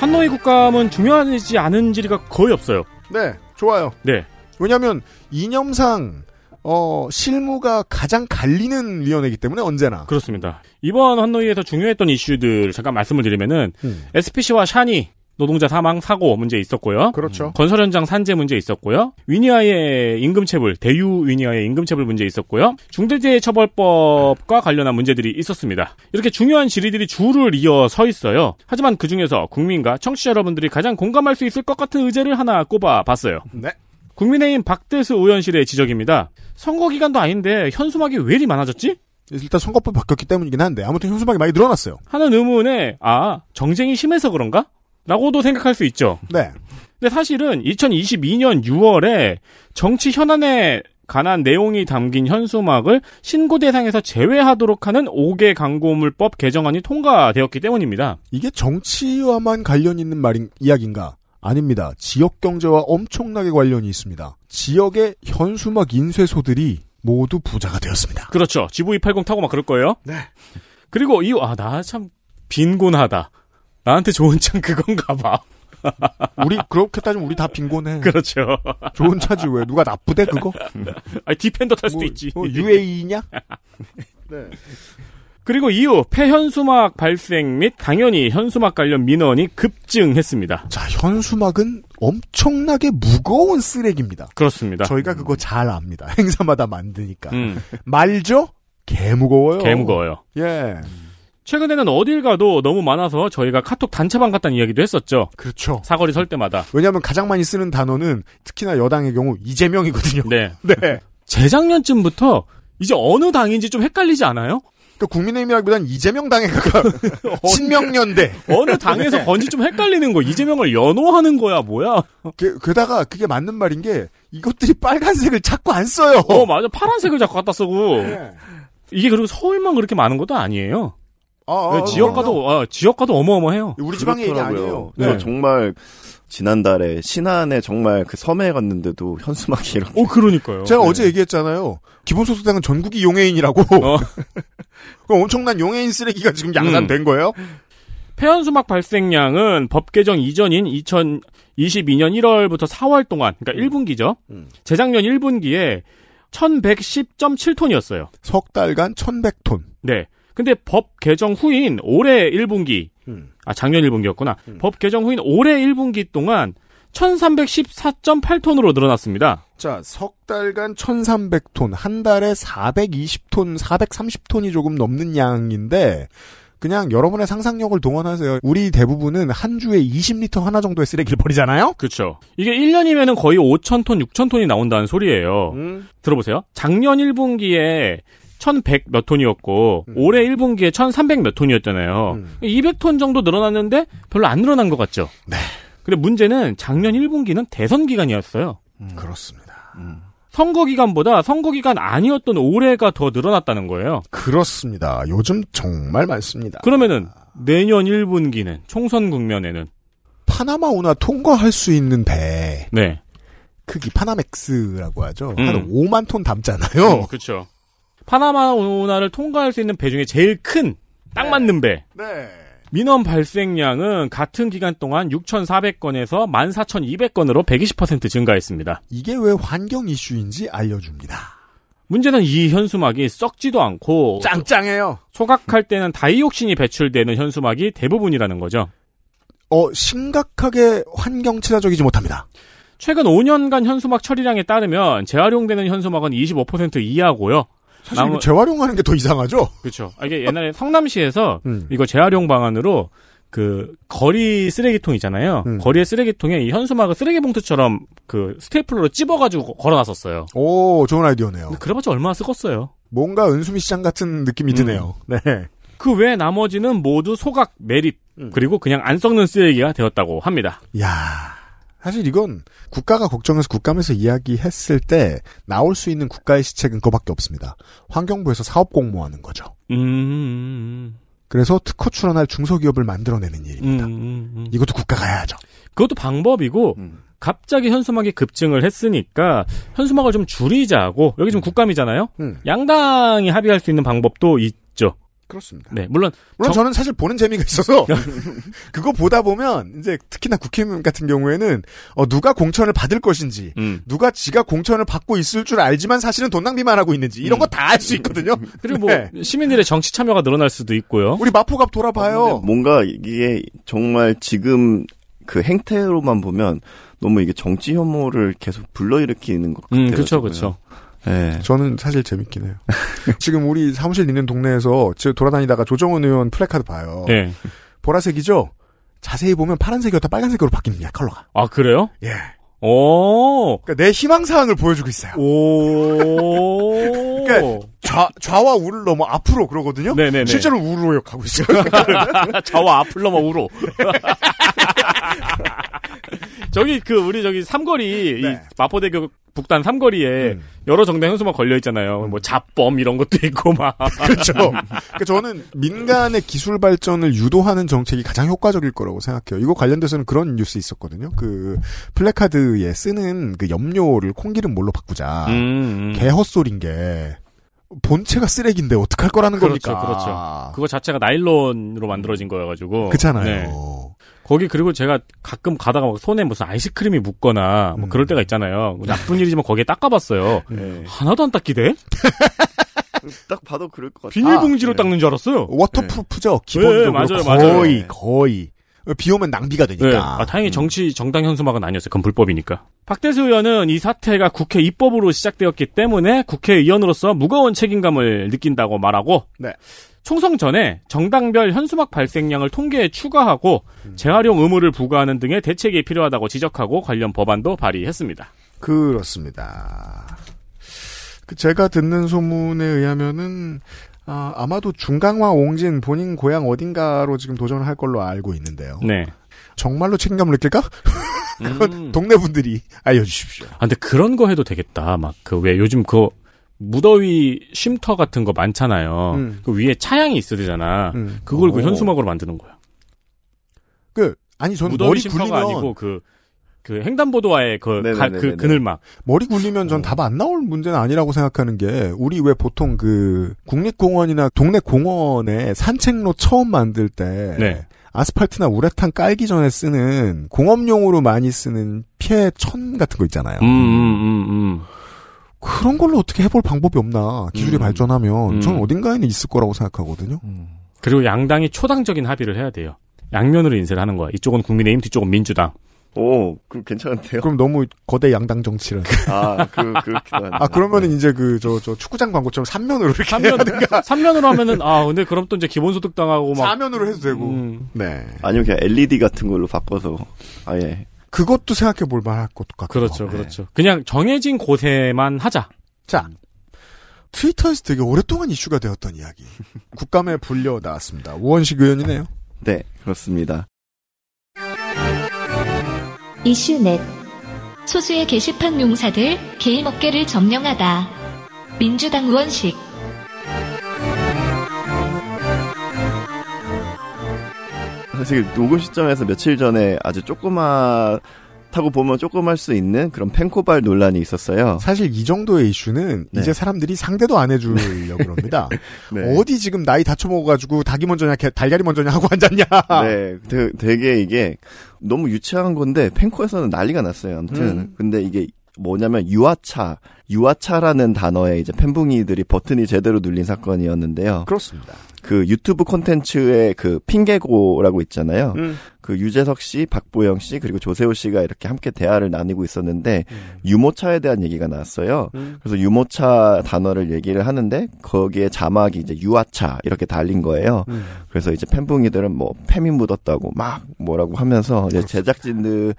한노이 국감은 중요하지 않은 질의가 거의 없어요. 네, 좋아요. 네. 왜냐하면 이념상 어, 실무가 가장 갈리는 위원회이기 때문에 언제나. 그렇습니다. 이번 환노위에서 중요했던 이슈들 잠깐 말씀을 드리면은 음. 에스피씨와 샤니 노동자 사망 사고 문제 있었고요. 그렇죠. 음. 건설 현장 산재 문제 있었고요. 위니아의 임금체불, 대유 위니아의 임금체불 문제 있었고요. 중대재해처벌법과 관련한 문제들이 있었습니다. 이렇게 중요한 질의들이 줄을 이어 서 있어요. 하지만 그중에서 국민과 청취자 여러분들이 가장 공감할 수 있을 것 같은 의제를 하나 꼽아봤어요. 네. 국민의힘 박대수 의원실의 지적입니다. 선거 기간도 아닌데 현수막이 왜 이리 많아졌지? 일단 선거법 바뀌었기 때문이긴 한데 아무튼 현수막이 많이 늘어났어요. 하는 의문에 아, 정쟁이 심해서 그런가? 라고도 생각할 수 있죠. 네. 근데 사실은 이천이십이 년 유월에 정치 현안에 관한 내용이 담긴 현수막을 신고 대상에서 제외하도록 하는 다섯 개 광고물법 개정안이 통과되었기 때문입니다. 이게 정치와만 관련 있는 말인 이야기인가? 아닙니다. 지역 경제와 엄청나게 관련이 있습니다. 지역의 현수막 인쇄소들이 모두 부자가 되었습니다. 그렇죠. 지브이 팔십 타고 막 그럴 거예요. 네. 그리고 이 아, 나 참 빈곤하다. 나한테 좋은 차 그건가 봐. 우리 그렇게 따지면 우리 다 빈곤해. 그렇죠. 좋은 차지 왜 누가 나쁘대 그거? 아니 디펜더 탈 수도 뭐, 있지. 뭐 유에이냐? 네. 그리고 이후 폐현수막 발생 및 당연히 현수막 관련 민원이 급증했습니다. 자, 현수막은 엄청나게 무거운 쓰레기입니다. 그렇습니다. 저희가 그거 잘 압니다. 행사마다 만드니까. 음. 말죠? 개무거워요. 개무거워요. 예. 최근에는 어딜 가도 너무 많아서 저희가 카톡 단체방 갔다는 이야기도 했었죠. 그렇죠. 사거리 설 때마다. 왜냐하면 가장 많이 쓰는 단어는 특히나 여당의 경우 이재명이거든요. 네. 네. 재작년쯤부터 이제 어느 당인지 좀 헷갈리지 않아요? 그러니까 국민의힘이라기보다는 이재명 당에 가까운 친명연대. 어느 당에서 건지 좀 헷갈리는 거. 이재명을 연호하는 거야 뭐야. 게, 게다가 그게 맞는 말인 게 이것들이 빨간색을 자꾸 안 써요. 어 맞아. 파란색을 자꾸 갖다 쓰고. 네. 이게 그리고 서울만 그렇게 많은 것도 아니에요. 아, 아, 지역과도 아, 지역과도 어마어마해요. 우리 지방의 일이 아니에요. 네. 저 정말 지난달에 신안에 정말 그 섬에 갔는데도 현수막이 이렇게. 어, 그러니까요. 제가 네. 어제 얘기했잖아요. 기본소득당은 전국이 용해인이라고. 어. 그럼 엄청난 용해인 쓰레기가 지금 양산된 음. 거예요? 폐현수막 발생량은 법 개정 이전인 이천이십이 년 일월부터 사월 동안, 그러니까 음. 일 분기죠. 음. 재작년 일 분기에 천백십 점 칠 톤이었어요. 석 달간 천백 톤. 네. 근데 법 개정 후인 올해 일 분기, 음. 아, 작년 일 분기였구나. 음. 법 개정 후인 올해 일 분기 동안 천삼백십사 점 팔 톤으로 늘어났습니다. 자, 석 달간 천삼백 톤, 한 달에 사백이십 톤, 사백삼십 톤이 조금 넘는 양인데, 그냥 여러분의 상상력을 동원하세요. 우리 대부분은 한 주에 이십 리터 하나 정도의 쓰레기를 버리잖아요? 그렇죠. 이게 일 년이면은 거의 오천 톤, 육천 톤이 나온다는 소리예요. 음. 들어보세요. 작년 일 분기에 천백 몇 톤이었고 음. 올해 일 분기에 천삼백 몇 톤이었잖아요. 음. 이백 톤 정도 늘어났는데 별로 안 늘어난 것 같죠. 네. 근데 문제는 작년 일 분기는 대선 기간이었어요. 음. 그렇습니다. 음. 선거 기간보다 선거 기간 아니었던 올해가 더 늘어났다는 거예요. 그렇습니다. 요즘 정말 많습니다. 그러면은 내년 일 분기는 총선 국면에는 파나마 운하 통과할 수 있는 배. 네. 크기 파나맥스라고 하죠. 음. 한 오만 톤 담잖아요. 음, 그렇죠. 파나마 운하를 통과할 수 있는 배 중에 제일 큰 딱 맞는 배. 네. 네. 민원 발생량은 같은 기간 동안 육천사백 건에서 만 사천이백 건으로 백이십 퍼센트 증가했습니다. 이게 왜 환경 이슈인지 알려줍니다. 문제는 이 현수막이 썩지도 않고 짱짱해요. 소각할 때는 다이옥신이 배출되는 현수막이 대부분이라는 거죠. 어, 심각하게 환경 친화적이지 못합니다. 최근 오 년간 현수막 처리량에 따르면 재활용되는 현수막은 이십오 퍼센트 이하고요. 사실 나무... 재활용하는 게 더 이상하죠? 그렇죠. 아, 이게 옛날에 성남시에서 음. 이거 재활용 방안으로 그 거리 쓰레기통 있잖아요. 음. 거리의 쓰레기통에 이 현수막을 쓰레기 봉투처럼 그 스테이플러로 찝어가지고 걸어놨었어요. 오, 좋은 아이디어네요. 그래봤자 얼마나 쓰겠어요. 뭔가 은수미 시장 같은 느낌이 음. 드네요. 네. 그 외 나머지는 모두 소각, 매립, 음. 그리고 그냥 안 썩는 쓰레기가 되었다고 합니다. 이야. 사실 이건 국가가 걱정해서 국감에서 이야기했을 때 나올 수 있는 국가의 시책은 그거밖에 없습니다. 환경부에서 사업 공모하는 거죠. 음. 그래서 특허 출원할 중소기업을 만들어내는 일입니다. 음. 이것도 국가가 해야죠. 그것도 방법이고 음. 갑자기 현수막이 급증을 했으니까 현수막을 좀 줄이자고 여기 지금 국감이잖아요. 음. 양당이 합의할 수 있는 방법도 있죠. 그렇습니다. 네, 물론 물론 정... 저는 사실 보는 재미가 있어서 그거 보다 보면 이제 특히나 국회의원 같은 경우에는 어, 누가 공천을 받을 것인지, 음. 누가 지가 공천을 받고 있을 줄 알지만 사실은 돈 낭비만 하고 있는지 이런 거 다 알 수 있거든요. 그리고 네. 뭐 시민들의 정치 참여가 늘어날 수도 있고요. 우리 마포갑 돌아봐요. 뭔가 이게 정말 지금 그 행태로만 보면 너무 이게 정치 혐오를 계속 불러일으키는 것 같아요. 음, 그렇죠, 그렇죠. 네. 저는 사실 재밌긴 해요. 지금 우리 사무실 있는 동네에서 돌아다니다가 조정은 의원 플래카드 봐요. 네. 보라색이죠? 자세히 보면 파란색이었다 빨간색으로 바뀝니다, 컬러가. 아, 그래요? 예. 오. 그러니까 내 희망사항을 보여주고 있어요. 오. 그러니까 좌, 좌와 우를 넘어 앞으로 그러거든요? 네네네. 실제로 우로 역하고 있어요. 좌와 앞을 넘어 우로. 저기 그 우리 저기 삼거리 네. 이 마포대교 북단 삼거리에 음. 여러 정당 현수막 걸려 있잖아요. 음. 뭐 잡범 이런 것도 있고 막. 그렇죠. 그러니까 저는 민간의 기술 발전을 유도하는 정책이 가장 효과적일 거라고 생각해요. 이거 관련돼서는 그런 뉴스 있었거든요. 그 플래카드에 쓰는 그 염료를 콩기름 뭘로 바꾸자. 음, 음. 개헛소린 게 본체가 쓰레기인데 어떡할 거라는 그렇죠, 겁니까? 그렇죠. 그렇죠. 그거 자체가 나일론으로 만들어진 거여가지고. 그렇잖아요. 네. 거기 그리고 제가 가끔 가다가 막 손에 무슨 아이스크림이 묻거나 뭐 그럴 때가 있잖아요. 나쁜 일이지만 거기에 닦아봤어요. 네. 하나도 안 닦이대? 딱 봐도 그럴 것 같아요. 비닐봉지로 아, 네. 닦는 줄 알았어요. 워터프루프죠. 기본적으로 네, 맞아요, 맞아요. 거의 거의. 비 오면 낭비가 되니까. 네. 아, 다행히 정치 정당 현수막은 아니었어요. 그건 불법이니까. 박대수 의원은 이 사태가 국회 입법으로 시작되었기 때문에 국회의원으로서 무거운 책임감을 느낀다고 말하고 네. 총선 전에 정당별 현수막 발생량을 통계에 추가하고 음. 재활용 의무를 부과하는 등의 대책이 필요하다고 지적하고 관련 법안도 발의했습니다. 그렇습니다. 제가 듣는 소문에 의하면은 아, 아마도 중강화 옹진 본인 고향 어딘가로 지금 도전할 걸로 알고 있는데요. 네. 정말로 책임감을 느낄까? 그건 음. 동네 분들이 알려주십시오. 아, 근데 그런 거 해도 되겠다. 막 그 왜 요즘 그 무더위 쉼터 같은 거 많잖아요. 음. 그 위에 차양이 있어야 되잖아. 음. 그걸 그 현수막으로 만드는 거야. 그 아니 전 무더위 머리 쉼터가 굴리면 아니고 그 그 횡단보도와의 그, 가, 그 그늘막 머리 굴리면 전 답 안 나올 문제는 아니라고 생각하는 게 우리 왜 보통 그 국립공원이나 동네 공원에 산책로 처음 만들 때 네. 아스팔트나 우레탄 깔기 전에 쓰는 공업용으로 많이 쓰는 폐천 같은 거 있잖아요. 음, 음, 음, 음. 그런 걸로 어떻게 해볼 방법이 없나. 기술이 음. 발전하면. 저는 음. 어딘가에는 있을 거라고 생각하거든요. 음. 그리고 양당이 초당적인 합의를 해야 돼요. 양면으로 인쇄를 하는 거야. 이쪽은 국민의힘, 뒤쪽은 민주당. 오, 그럼 괜찮은데요? 그럼 너무 거대 양당 정치를. 아, 그, 그렇기도 하네. 아, 그러면은 네. 이제 그, 저, 저 축구장 광고처럼 삼면으로 이렇게. 삼면인가? 삼면으로 하면은, 아, 근데 그럼 또 이제 기본소득 당하고 막. 사면으로 해도 되고. 음. 네. 아니면 그냥 엘이디 같은 걸로 바꿔서, 아예. 그것도 생각해 볼 만할 것 같아요. 그렇죠, 그렇죠. 네. 그냥 정해진 곳에만 하자. 자, 트위터에서 되게 오랫동안 이슈가 되었던 이야기. 국감에 불려 나왔습니다. 우원식 의원이네요. 네, 그렇습니다. 이슈넷. 소수의 게시판 용사들, 게임 업계를 점령하다. 민주당 우원식. 사실 녹음 시점에서 며칠 전에 아주 조그맣다고 보면 조그마할 수 있는 그런 펜코발 논란이 있었어요. 사실 이 정도의 이슈는 네. 이제 사람들이 상대도 안 해주려고 합니다. 네. 어디 지금 나이 다쳐먹어가지고 닭이 먼저냐 달걀이 먼저냐 하고 앉았냐. 네, 되, 되게 이게 너무 유치한 건데 펜코에서는 난리가 났어요. 아무튼 음. 근데 이게 뭐냐면 유아차, 유아차라는 단어에 이제 팬붕이들이 버튼이 제대로 눌린 사건이었는데요. 그렇습니다. 그 유튜브 콘텐츠의 그 핑계고라고 있잖아요. 음. 그 유재석 씨, 박보영 씨 그리고 조세호 씨가 이렇게 함께 대화를 나누고 있었는데 음. 유모차에 대한 얘기가 나왔어요. 음. 그래서 유모차 단어를 얘기를 하는데 거기에 자막이 이제 유아차 이렇게 달린 거예요. 음. 그래서 이제 팬붕이들은 뭐 팸이 묻었다고 막 뭐라고 하면서 이제 제작진들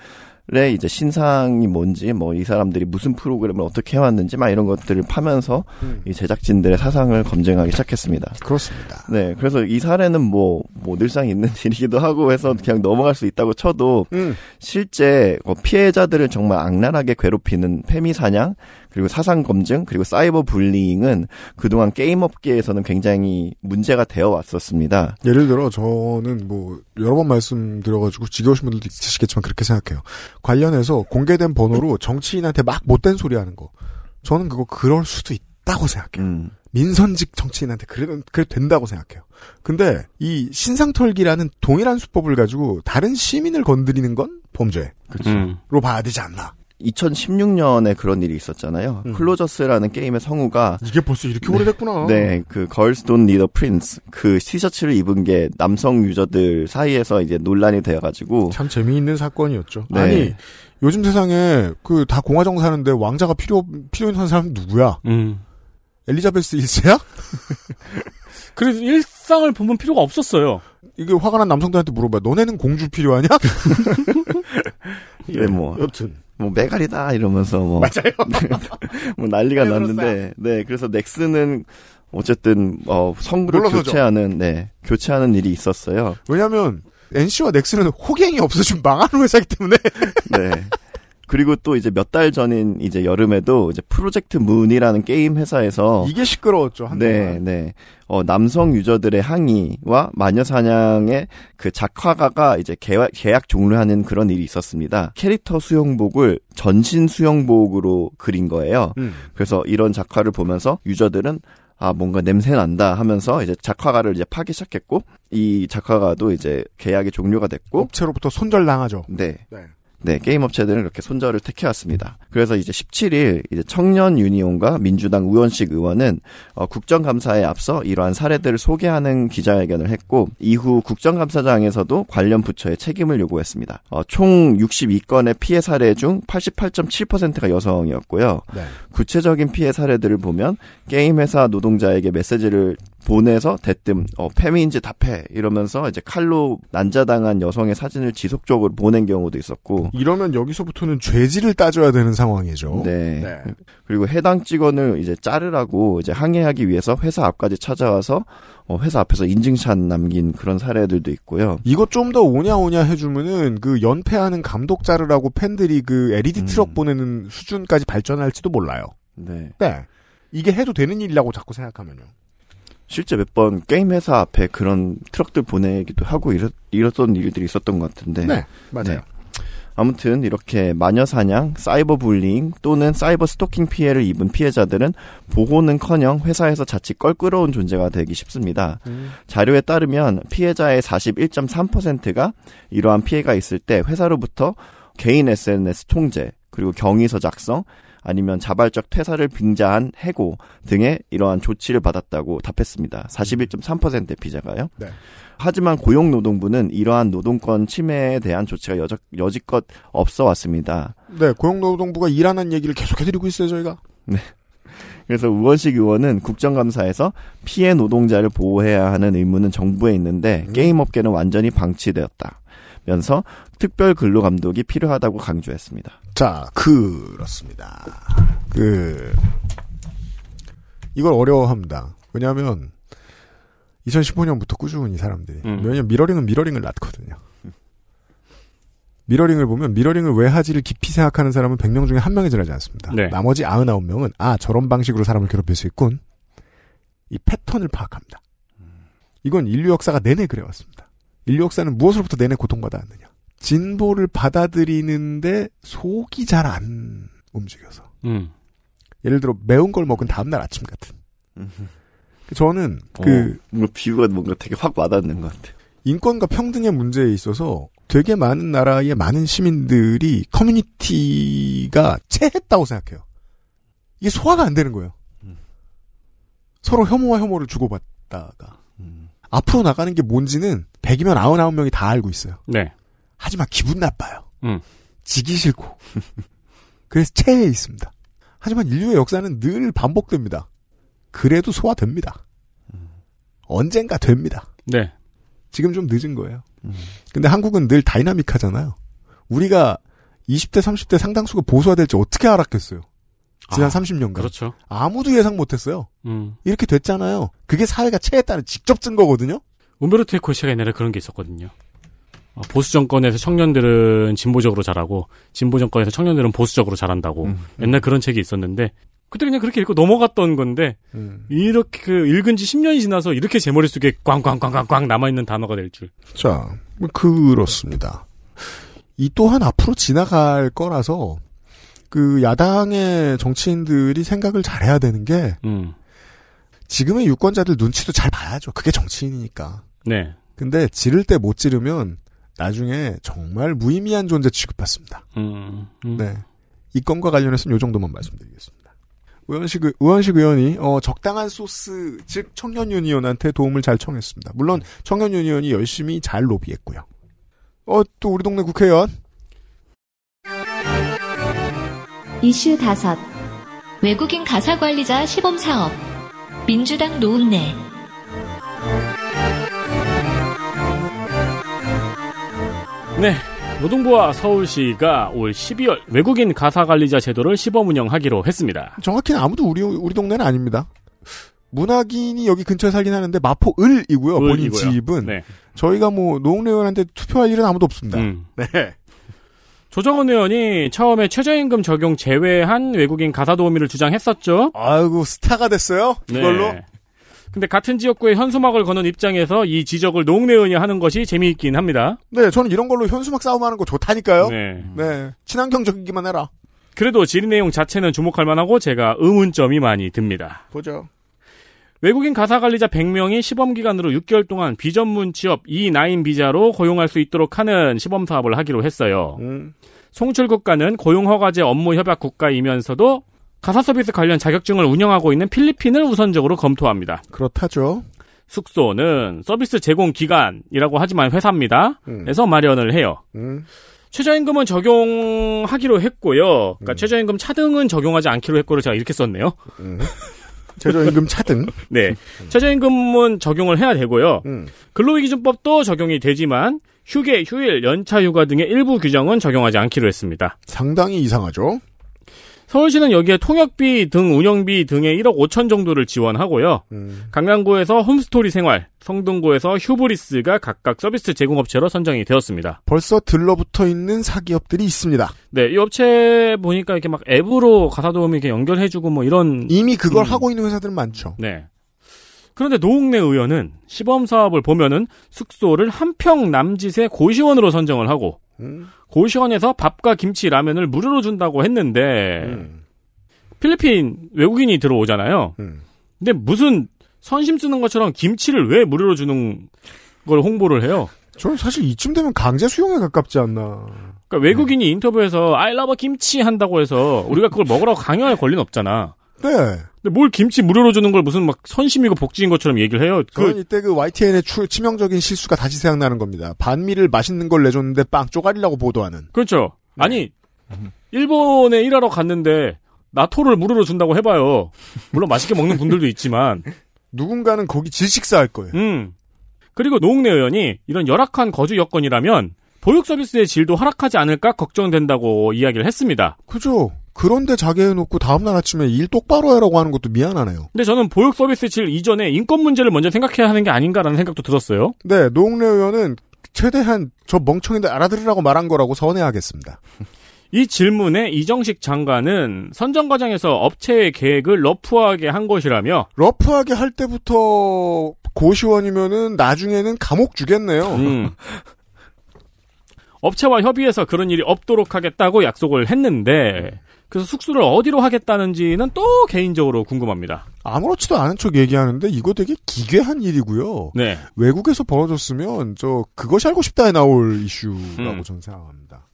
래 이제 신상이 뭔지 뭐 이 사람들이 무슨 프로그램을 어떻게 해왔는지 막 이런 것들을 파면서 음. 이 제작진들의 사상을 검증하기 시작했습니다. 그렇습니다. 네, 그래서 이 사례는 뭐, 뭐 늘상 있는 일이기도 하고 해서 그냥 넘어갈 수 있다고 쳐도 음. 실제 피해자들을 정말 악랄하게 괴롭히는 페미 사냥 그리고 사상 검증 그리고 사이버 불리잉은 그동안 게임 업계에서는 굉장히 문제가 되어 왔었습니다. 예를 들어 저는 뭐 여러 번 말씀드려가지고 지겨우신 분들도 있으시겠지만 그렇게 생각해요. 관련해서 공개된 번호로 정치인한테 막 못된 소리 하는 거. 저는 그거 그럴 수도 있다고 생각해요. 음. 민선직 정치인한테 그래도, 그래도 된다고 생각해요. 근데 이 신상털기라는 동일한 수법을 가지고 다른 시민을 건드리는 건 범죄로 음. 봐야 되지 않나. 이천십육 년에 그런 일이 있었잖아요. 음. 클로저스라는 게임의 성우가 이게 벌써 이렇게 네, 오래됐구나. 네, 그 Girls Don't Need a Prince 그 티셔츠를 입은 게 남성 유저들 사이에서 이제 논란이 되어가지고 참 재미있는 사건이었죠. 네. 아니 요즘 세상에 그 다 공화정 사는데 왕자가 필요 필요인 사람 누구야? 음. 엘리자베스 일 세야? 그래서 일상을 보면 필요가 없었어요. 이게 화가 난 남성들한테 물어봐요. 너네는 공주 필요하냐? 예, 네, 뭐 여튼. 뭐 메갈이다 이러면서 뭐 맞아요. 뭐 난리가 났는데 네 그래서 넥슨은 어쨌든 어 성부를 교체하는 네 교체하는 일이 있었어요. 왜냐하면 엔씨와 넥슨은 호갱이 없어 지금 망하는 회사이기 때문에. 네. 그리고 또 이제 몇 달 전인 이제 여름에도 이제 프로젝트 문이라는 게임 회사에서 이게 시끄러웠죠 한동안. 네, 네. 어, 남성 유저들의 항의와 마녀 사냥의 그 작화가가 이제 계약, 계약 종료하는 그런 일이 있었습니다. 캐릭터 수영복을 전신 수영복으로 그린 거예요. 음. 그래서 이런 작화를 보면서 유저들은 아 뭔가 냄새 난다 하면서 이제 작화가를 이제 파기 시작했고 이 작화가도 이제 계약이 종료가 됐고 업체로부터 손절 당하죠. 네. 네. 네, 게임 업체들은 이렇게 손절을 택해왔습니다. 그래서 이제 십칠 일 이제 청년 유니온과 민주당 우원식 의원은 어, 국정감사에 앞서 이러한 사례들을 소개하는 기자회견을 했고 이후 국정감사장에서도 관련 부처에 책임을 요구했습니다. 어, 총 육십이 건의 피해 사례 중 팔십팔 점 칠 퍼센트가 여성이었고요. 네. 구체적인 피해 사례들을 보면 게임 회사 노동자에게 메시지를 보내서 대뜸 어, 페미인지 답해 이러면서 이제 칼로 난자당한 여성의 사진을 지속적으로 보낸 경우도 있었고 이러면 여기서부터는 죄질을 따져야 되는 상황이죠. 네. 네. 그리고 해당 직원을 이제 자르라고 이제 항의하기 위해서 회사 앞까지 찾아와서 어, 회사 앞에서 인증샷 남긴 그런 사례들도 있고요. 이거 좀 더 오냐 오냐 해주면은 그 연패하는 감독 자르라고 팬들이 그 엘이디 트럭 음. 보내는 수준까지 발전할지도 몰라요. 네. 네. 이게 해도 되는 일이라고 자꾸 생각하면요. 실제 몇 번 게임 회사 앞에 그런 트럭들 보내기도 하고 이랬, 이랬던 일들이 있었던 것 같은데. 네, 맞아요. 네. 아무튼 이렇게 마녀 사냥, 사이버 불링 또는 사이버 스토킹 피해를 입은 피해자들은 보호는커녕 회사에서 자칫 껄끄러운 존재가 되기 쉽습니다. 음. 자료에 따르면 피해자의 사십일 점 삼 퍼센트가 이러한 피해가 있을 때 회사로부터 개인 에스엔에스 통제 그리고 경위서 작성 아니면 자발적 퇴사를 빙자한 해고 등의 이러한 조치를 받았다고 답했습니다. 사십일 점 삼 퍼센트의 피해자가요. 네. 하지만 고용노동부는 이러한 노동권 침해에 대한 조치가 여적, 여지껏 없어 왔습니다. 네, 고용노동부가 일하는 얘기를 계속해드리고 있어요, 저희가. 네. 그래서 우원식 의원은 국정감사에서 피해 노동자를 보호해야 하는 의무는 정부에 있는데 음. 게임업계는 완전히 방치되었다. 면서 특별 근로 감독이 필요하다고 강조했습니다. 자, 그렇습니다. 그 이걸 어려워합니다. 왜냐하면 이천십오 년부터 꾸준히 사람들이 음. 왜냐하면 미러링은 미러링을 낳거든요. 미러링을 보면 미러링을 왜 하지를 깊이 생각하는 사람은 백 명 중에 한 명이 지나지 않습니다. 네. 나머지 구십구 명은 아 저런 방식으로 사람을 괴롭힐 수 있군. 이 패턴을 파악합니다. 이건 인류 역사가 내내 그래왔습니다. 인류 역사는 무엇으로부터 내내 고통받았느냐. 진보를 받아들이는데 속이 잘 안 움직여서. 음. 예를 들어 매운 걸 먹은 다음날 아침 같은. 음흠. 저는 어, 그 뭔가 비유가 뭔가 되게 확 와닿는 것 같아요. 인권과 평등의 문제에 있어서 되게 많은 나라의 많은 시민들이 커뮤니티가 체했다고 생각해요. 이게 소화가 안 되는 거예요. 음. 서로 혐오와 혐오를 주고받다가. 음. 앞으로 나가는 게 뭔지는 백이면 구십구 명이 다 알고 있어요. 네. 하지만 기분 나빠요. 음. 지기 싫고. 그래서 체에 있습니다. 하지만 인류의 역사는 늘 반복됩니다. 그래도 소화됩니다. 음. 언젠가 됩니다. 네. 지금 좀 늦은 거예요. 음. 근데 한국은 늘 다이나믹하잖아요. 우리가 이십 대, 삼십 대 상당수가 보수화 될지 어떻게 알았겠어요? 지난 아, 삼십 년간. 그렇죠. 아무도 예상 못했어요. 음. 이렇게 됐잖아요. 그게 사회가 체했다는 직접 증거거든요. 움베르토 에코시가 옛날에 그런 게 있었거든요. 보수 정권에서 청년들은 진보적으로 자라고 진보 정권에서 청년들은 보수적으로 자란다고 음, 음. 옛날 그런 책이 있었는데 그때 그냥 그렇게 읽고 넘어갔던 건데 음. 이렇게 그 읽은 지 십 년이 지나서 이렇게 제 머릿속에 꽝꽝꽝꽝꽝 남아있는 단어가 될 줄. 자, 그렇습니다. 이 또한 앞으로 지나갈 거라서 그 야당의 정치인들이 생각을 잘해야 되는 게 음. 지금의 유권자들 눈치도 잘 봐야죠. 그게 정치인이니까. 네. 근데 지를 때 못 지르면 나중에 정말 무의미한 존재 취급받습니다. 음, 음. 네. 이 건과 관련해서는 요 정도만 말씀드리겠습니다. 우원식, 우원식 의원이 어, 적당한 소스, 즉 청년 유니언한테 도움을 잘 청했습니다. 물론 청년 유니언이 열심히 잘 로비했고요. 어, 또 우리 동네 국회의원. 이슈 다섯. 외국인 가사관리자 시범사업. 민주당 노은래. 네, 노동부와 서울시가 올 십이월 외국인 가사관리자 제도를 시범 운영하기로 했습니다. 정확히는 아무도 우리 우리 동네는 아닙니다. 문학인이 여기 근처에 살긴 하는데 마포을이고요. 을이고요. 본인 집은. 네. 저희가 뭐 노웅래 의원한테 투표할 일은 아무도 없습니다. 음. 네. 조정은 의원이 처음에 최저임금 적용 제외한 외국인 가사도우미를 주장했었죠. 아이고, 스타가 됐어요? 그걸로? 네. 근데 같은 지역구에 현수막을 거는 입장에서 이 지적을 노웅래 의원이 하는 것이 재미있긴 합니다. 네, 저는 이런 걸로 현수막 싸움하는 거 좋다니까요. 네. 네, 친환경적이기만 해라. 그래도 질의 내용 자체는 주목할 만하고 제가 의문점이 많이 듭니다. 보죠. 외국인 가사관리자 백 명이 시범기간으로 육 개월 동안 비전문 취업 이 나인 비자로 고용할 수 있도록 하는 시범사업을 하기로 했어요. 음. 송출국가는 고용허가제 업무협약 국가이면서도 가사서비스 관련 자격증을 운영하고 있는 필리핀을 우선적으로 검토합니다. 그렇다죠. 숙소는 서비스 제공 기간이라고 하지만 회사입니다. 음. 그래서 마련을 해요. 음. 최저임금은 적용하기로 했고요. 그러니까 음. 최저임금 차등은 적용하지 않기로 했고를 제가 이렇게 썼네요. 음. 최저임금 차등. 네. 최저임금은 적용을 해야 되고요. 음. 근로기준법도 적용이 되지만 휴게, 휴일, 연차휴가 등의 일부 규정은 적용하지 않기로 했습니다. 상당히 이상하죠. 서울시는 여기에 통역비 등 운영비 등의 일억 오천 정도를 지원하고요. 음. 강남구에서 홈스토리 생활, 성동구에서 휴브리스가 각각 서비스 제공업체로 선정이 되었습니다. 벌써 들러붙어 있는 사기업들이 있습니다. 네, 이 업체 보니까 이렇게 막 앱으로 가사도우미 이렇게 연결해주고 뭐 이런. 이미 그걸 음. 하고 있는 회사들은 많죠. 네. 그런데 노웅래 의원은 시범 사업을 보면은 숙소를 한평 남짓의 고시원으로 선정을 하고. 음. 고시원에서 밥과 김치, 라면을 무료로 준다고 했는데 음. 필리핀 외국인이 들어오잖아요. 음. 근데 무슨 선심 쓰는 것처럼 김치를 왜 무료로 주는 걸 홍보를 해요? 저는 사실 이쯤 되면 강제 수용에 가깝지 않나. 그러니까 외국인이 음. 인터뷰에서 I love 김치 한다고 해서 우리가 그걸 먹으라고 강요할 권리는 없잖아. 네. 근데 뭘 김치 무료로 주는 걸 무슨 막 선심이고 복지인 것처럼 얘기를 해요. 그건 그... 이때 그 와이티엔의 추, 치명적인 실수가 다시 생각나는 겁니다. 반미를 맛있는 걸 내줬는데 빵 쪼가리라고 보도하는. 그렇죠. 네. 아니 일본에 일하러 갔는데 나토를 무료로 준다고 해봐요. 물론 맛있게 먹는 분들도 있지만 누군가는 거기 질식사 할 거예요. 음. 그리고 노웅래 의원이 이런 열악한 거주 여건이라면 보육 서비스의 질도 하락하지 않을까 걱정된다고 이야기를 했습니다. 그죠. 그런데 자게 해놓고 다음날 아침에 일 똑바로 해라고 하는 것도 미안하네요. 근데 저는 보육 서비스 질 이전에 인권 문제를 먼저 생각해야 하는 게 아닌가라는 생각도 들었어요. 네, 노웅래 의원은 최대한 저 멍청이들 알아들으라고 말한 거라고 선회하겠습니다. 이 질문에 이정식 장관은 선정 과정에서 업체의 계획을 러프하게 한 것이라며 러프하게 할 때부터 고시원이면은 나중에는 감옥 주겠네요. 음. 업체와 협의해서 그런 일이 없도록 하겠다고 약속을 했는데 그래서 숙소를 어디로 하겠다는지는 또 개인적으로 궁금합니다. 아무렇지도 않은 척 얘기하는데 이거 되게 기괴한 일이고요. 네. 외국에서 벌어졌으면 저 그것이 알고 싶다에 나올 이슈라고 저는 음. 생각합니다.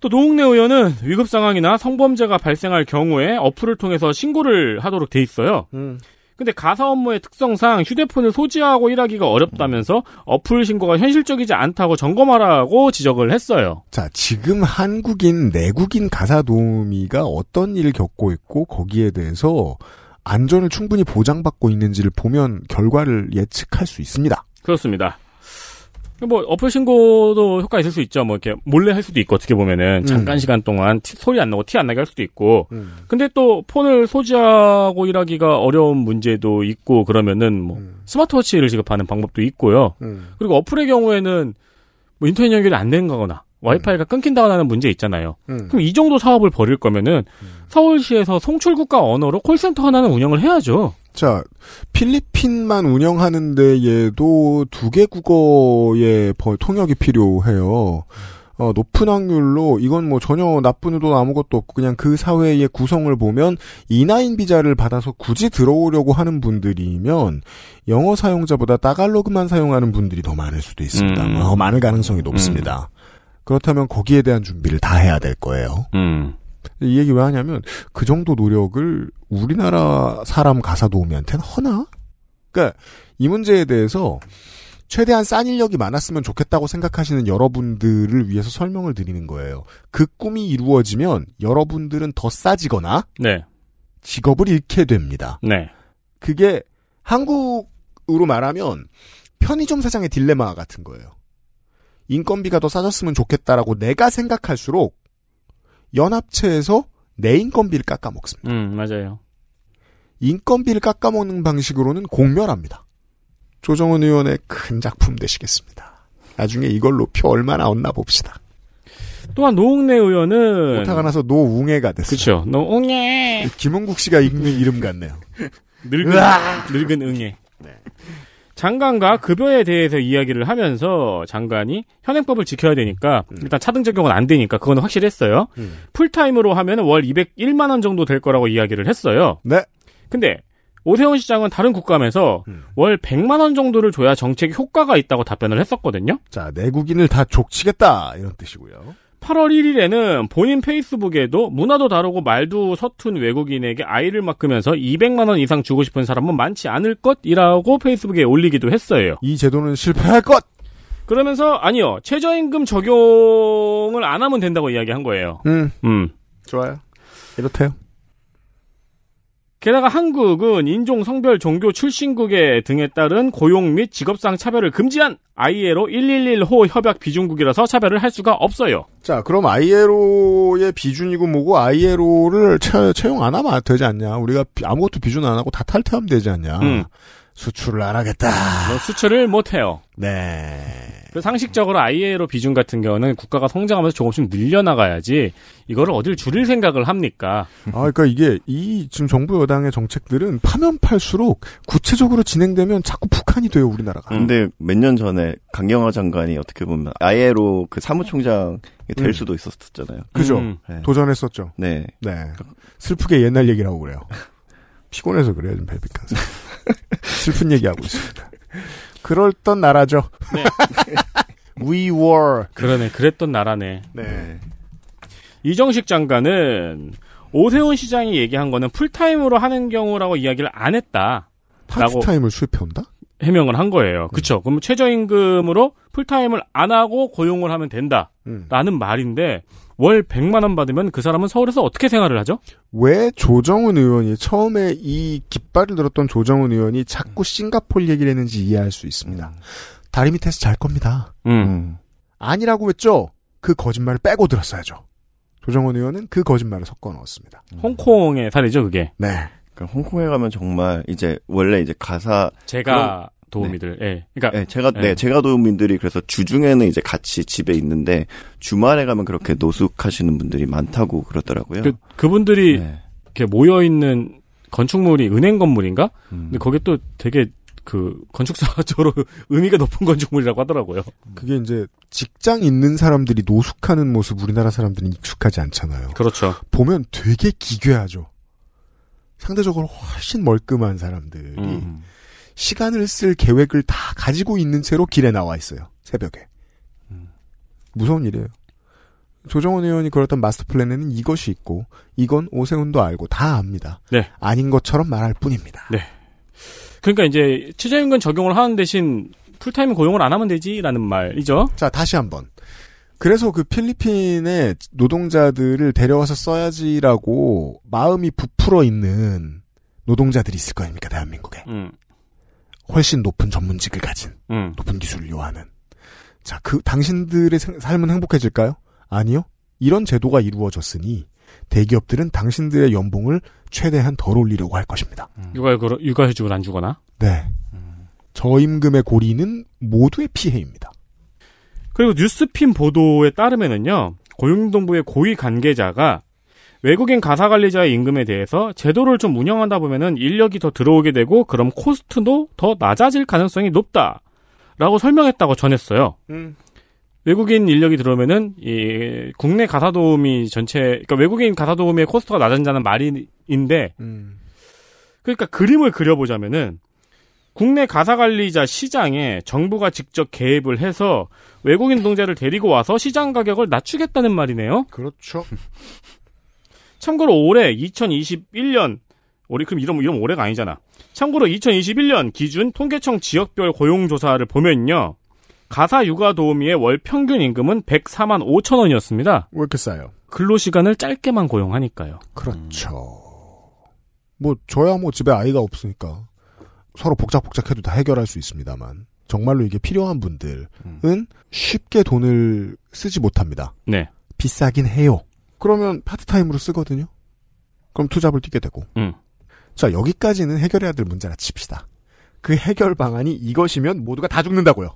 또 노웅래 의원은 위급 상황이나 성범죄가 발생할 경우에 어플을 통해서 신고를 하도록 돼 있어요. 음. 근데 가사 업무의 특성상 휴대폰을 소지하고 일하기가 어렵다면서 어플 신고가 현실적이지 않다고 점검하라고 지적을 했어요. 자, 지금 한국인 내국인 가사 도우미가 어떤 일을 겪고 있고 거기에 대해서 안전을 충분히 보장받고 있는지를 보면 결과를 예측할 수 있습니다. 그렇습니다. 뭐 어플 신고도 효과 있을 수 있죠. 뭐 이렇게 몰래 할 수도 있고 어떻게 보면은 잠깐 음. 시간 동안 티, 소리 안 나고 티 안 나게 할 수도 있고. 음. 근데 또 폰을 소지하고 일하기가 어려운 문제도 있고 그러면은 뭐 음. 스마트워치를 지급하는 방법도 있고요. 음. 그리고 어플의 경우에는 뭐 인터넷 연결이 안 된다거나 와이파이가 음. 끊긴다거나 하는 문제 있잖아요. 음. 그럼 이 정도 사업을 벌일 거면은 음. 서울시에서 송출국가 언어로 콜센터 하나는 운영을 해야죠. 자, 필리핀만 운영하는 데에도 두 개 국어의 통역이 필요해요. 어, 높은 확률로 이건 뭐 전혀 나쁜 의도는 아무것도 없고 그냥 그 사회의 구성을 보면 이나인 비자를 받아서 굳이 들어오려고 하는 분들이면 영어 사용자보다 따갈로그만 사용하는 분들이 더 많을 수도 있습니다. 음. 어, 많을 가능성이 높습니다. 음. 그렇다면 거기에 대한 준비를 다 해야 될 거예요. 음. 이 얘기 왜 하냐면 그 정도 노력을 우리나라 사람 가사 도우미한테는 허나? 그러니까 이 문제에 대해서 최대한 싼 인력이 많았으면 좋겠다고 생각하시는 여러분들을 위해서 설명을 드리는 거예요. 그 꿈이 이루어지면 여러분들은 더 싸지거나 네. 직업을 잃게 됩니다. 네. 그게 한국으로 말하면 편의점 사장의 딜레마 같은 거예요. 인건비가 더 싸졌으면 좋겠다라고 내가 생각할수록 연합체에서 내 인건비를 깎아먹습니다. 음, 맞아요. 인건비를 깎아먹는 방식으로는 공멸합니다. 조정은 의원의 큰 작품 되시겠습니다. 나중에 이걸로 표 얼마나 얻나 봅시다. 또한 노웅래 의원은 오타가 나서 노웅해가 됐어요. 그렇죠. 노웅해. 김은국 씨가 읽는 이름 같네요. 늙은, 늙은 응해. 네. 장관과 급여에 대해서 이야기를 하면서 장관이 현행법을 지켜야 되니까 음. 일단 차등 적용은 안 되니까 그건 확실했어요. 음. 풀타임으로 하면 월 이백일만 원 정도 될 거라고 이야기를 했어요. 네. 근데 오세훈 시장은 다른 국감에서 음. 월 백만 원 정도를 줘야 정책 효과가 있다고 답변을 했었거든요. 자, 내국인을 다 족치겠다 이런 뜻이고요. 팔월 일일에는 본인 페이스북에도 문화도 다르고 말도 서툰 외국인에게 아이를 맡기면서 이백만 원 이상 주고 싶은 사람은 많지 않을 것이라고 페이스북에 올리기도 했어요. 이 제도는 실패할 것! 그러면서 아니요. 최저임금 적용을 안 하면 된다고 이야기한 거예요. 음, 음. 좋아요. 이렇대요. 게다가 한국은 인종, 성별, 종교, 출신국에 등에 따른 고용 및 직업상 차별을 금지한 아이엘오 백십일 호 협약 비준국이라서 차별을 할 수가 없어요. 자, 그럼 아이엘오의 비준이고 뭐고 아이엘오를 채, 채용 안 하면 되지 않냐. 우리가 아무것도 비준 안 하고 다 탈퇴하면 되지 않냐. 음. 수출을 안 하겠다. 수출을 못해요. 네. 그래서 상식적으로 아이엘오 비준 같은 경우는 국가가 성장하면서 조금씩 늘려나가야지 이거를 어딜 줄일 생각을 합니까? 아, 그러니까 이게 이 지금 정부 여당의 정책들은 파면 팔수록 구체적으로 진행되면 자꾸 북한이 돼요, 우리나라가. 근데 몇 년 전에 강경화 장관이 어떻게 보면 아이엘오 그 사무총장이 될 음. 수도 있었잖아요. 그죠? 음. 네. 도전했었죠. 네. 네. 슬프게 옛날 얘기라고 그래요. 피곤해서 그래요, 좀 벨빅한서. 슬픈 얘기하고 있습니다. 그랬던 나라죠. 네. We were. 그러네. 그랬던 나라네. 네. 이정식 장관은 오세훈 시장이 얘기한 거는 풀타임으로 하는 경우라고 이야기를 안 했다. 파트타임을 수입해온다? 해명을 한 거예요. 음. 그쵸. 그럼 최저임금으로 풀타임을 안 하고 고용을 하면 된다. 음. 라는 말인데 월 백만 원 받으면 그 사람은 서울에서 어떻게 생활을 하죠? 왜 조정은 의원이 처음에 이 깃발을 들었던 조정은 의원이 자꾸 싱가포르 얘기를 했는지 이해할 수 있습니다. 다리 밑에서 잘 겁니다. 음. 음. 아니라고 했죠? 그 거짓말을 빼고 들었어야죠. 조정은 의원은 그 거짓말을 섞어 넣었습니다. 음. 홍콩의 사례죠, 그게? 네. 그러니까 홍콩에 가면 정말 이제 원래 이제 가사 제가 그런... 도우미들, 네. 예. 그러니까. 네, 제가, 예. 네, 제가 도우미들이 그래서 주중에는 이제 같이 집에 있는데 주말에 가면 그렇게 노숙하시는 분들이 많다고 그러더라고요. 그, 그분들이 네. 이렇게 모여있는 건축물이 은행 건물인가? 음. 근데 거기 또 되게 그 건축사적으로 의미가 높은 건축물이라고 하더라고요. 그게 이제 직장 있는 사람들이 노숙하는 모습 우리나라 사람들은 익숙하지 않잖아요. 그렇죠. 보면 되게 기괴하죠. 상대적으로 훨씬 멀끔한 사람들이. 음. 시간을 쓸 계획을 다 가지고 있는 채로 길에 나와 있어요. 새벽에. 음. 무서운 일이에요. 조정원 의원이 걸었던 마스터 플랜에는 이것이 있고 이건 오세훈도 알고 다 압니다. 네. 아닌 것처럼 말할 뿐입니다. 네. 그러니까 이제 최저임금 적용을 하는 대신 풀타임 고용을 안 하면 되지라는 말이죠. 자, 다시 한번. 그래서 그 필리핀에 노동자들을 데려와서 써야지라고 마음이 부풀어 있는 노동자들이 있을 거 아닙니까? 대한민국에. 음. 훨씬 높은 전문직을 가진 음. 높은 기술을 요하는 자, 그 당신들의 삶은 행복해질까요? 아니요. 이런 제도가 이루어졌으니 대기업들은 당신들의 연봉을 최대한 덜 올리려고 할 것입니다. 음. 육아, 육아휴직을 안 주거나? 네. 음. 저임금의 고리는 모두의 피해입니다. 그리고 뉴스핀 보도에 따르면은요. 고용노동부의 고위 관계자가 외국인 가사관리자의 임금에 대해서 제도를 좀 운영하다 보면은 인력이 더 들어오게 되고 그럼 코스트도 더 낮아질 가능성이 높다라고 설명했다고 전했어요. 음. 외국인 인력이 들어오면은 이 국내 가사 도우미 전체, 그러니까 외국인 가사 도우미의 코스트가 낮은다는 말인데, 음. 그러니까 그림을 그려보자면은 국내 가사 관리자 시장에 정부가 직접 개입을 해서 외국인 노동자를 데리고 와서 시장 가격을 낮추겠다는 말이네요. 그렇죠. 참고로 올해 이천이십일 년 우리 그럼 이런 이런 올해가 아니잖아. 참고로 이천이십일 년 기준 통계청 지역별 고용 조사를 보면요. 가사 육아 도우미의 월 평균 임금은 백사만 오천 원이었습니다. 왜 이렇게 싸요? 근로시간을 짧게만 고용하니까요. 그렇죠. 뭐 저야 뭐 집에 아이가 없으니까 서로 복작복작해도 다 해결할 수 있습니다만 정말로 이게 필요한 분들은 음. 쉽게 돈을 쓰지 못합니다. 네. 비싸긴 해요. 그러면 파트타임으로 쓰거든요. 그럼 투잡을 뛰게 되고. 음. 자, 여기까지는 해결해야 될 문제라 칩시다. 그 해결 방안이 이것이면 모두가 다 죽는다고요.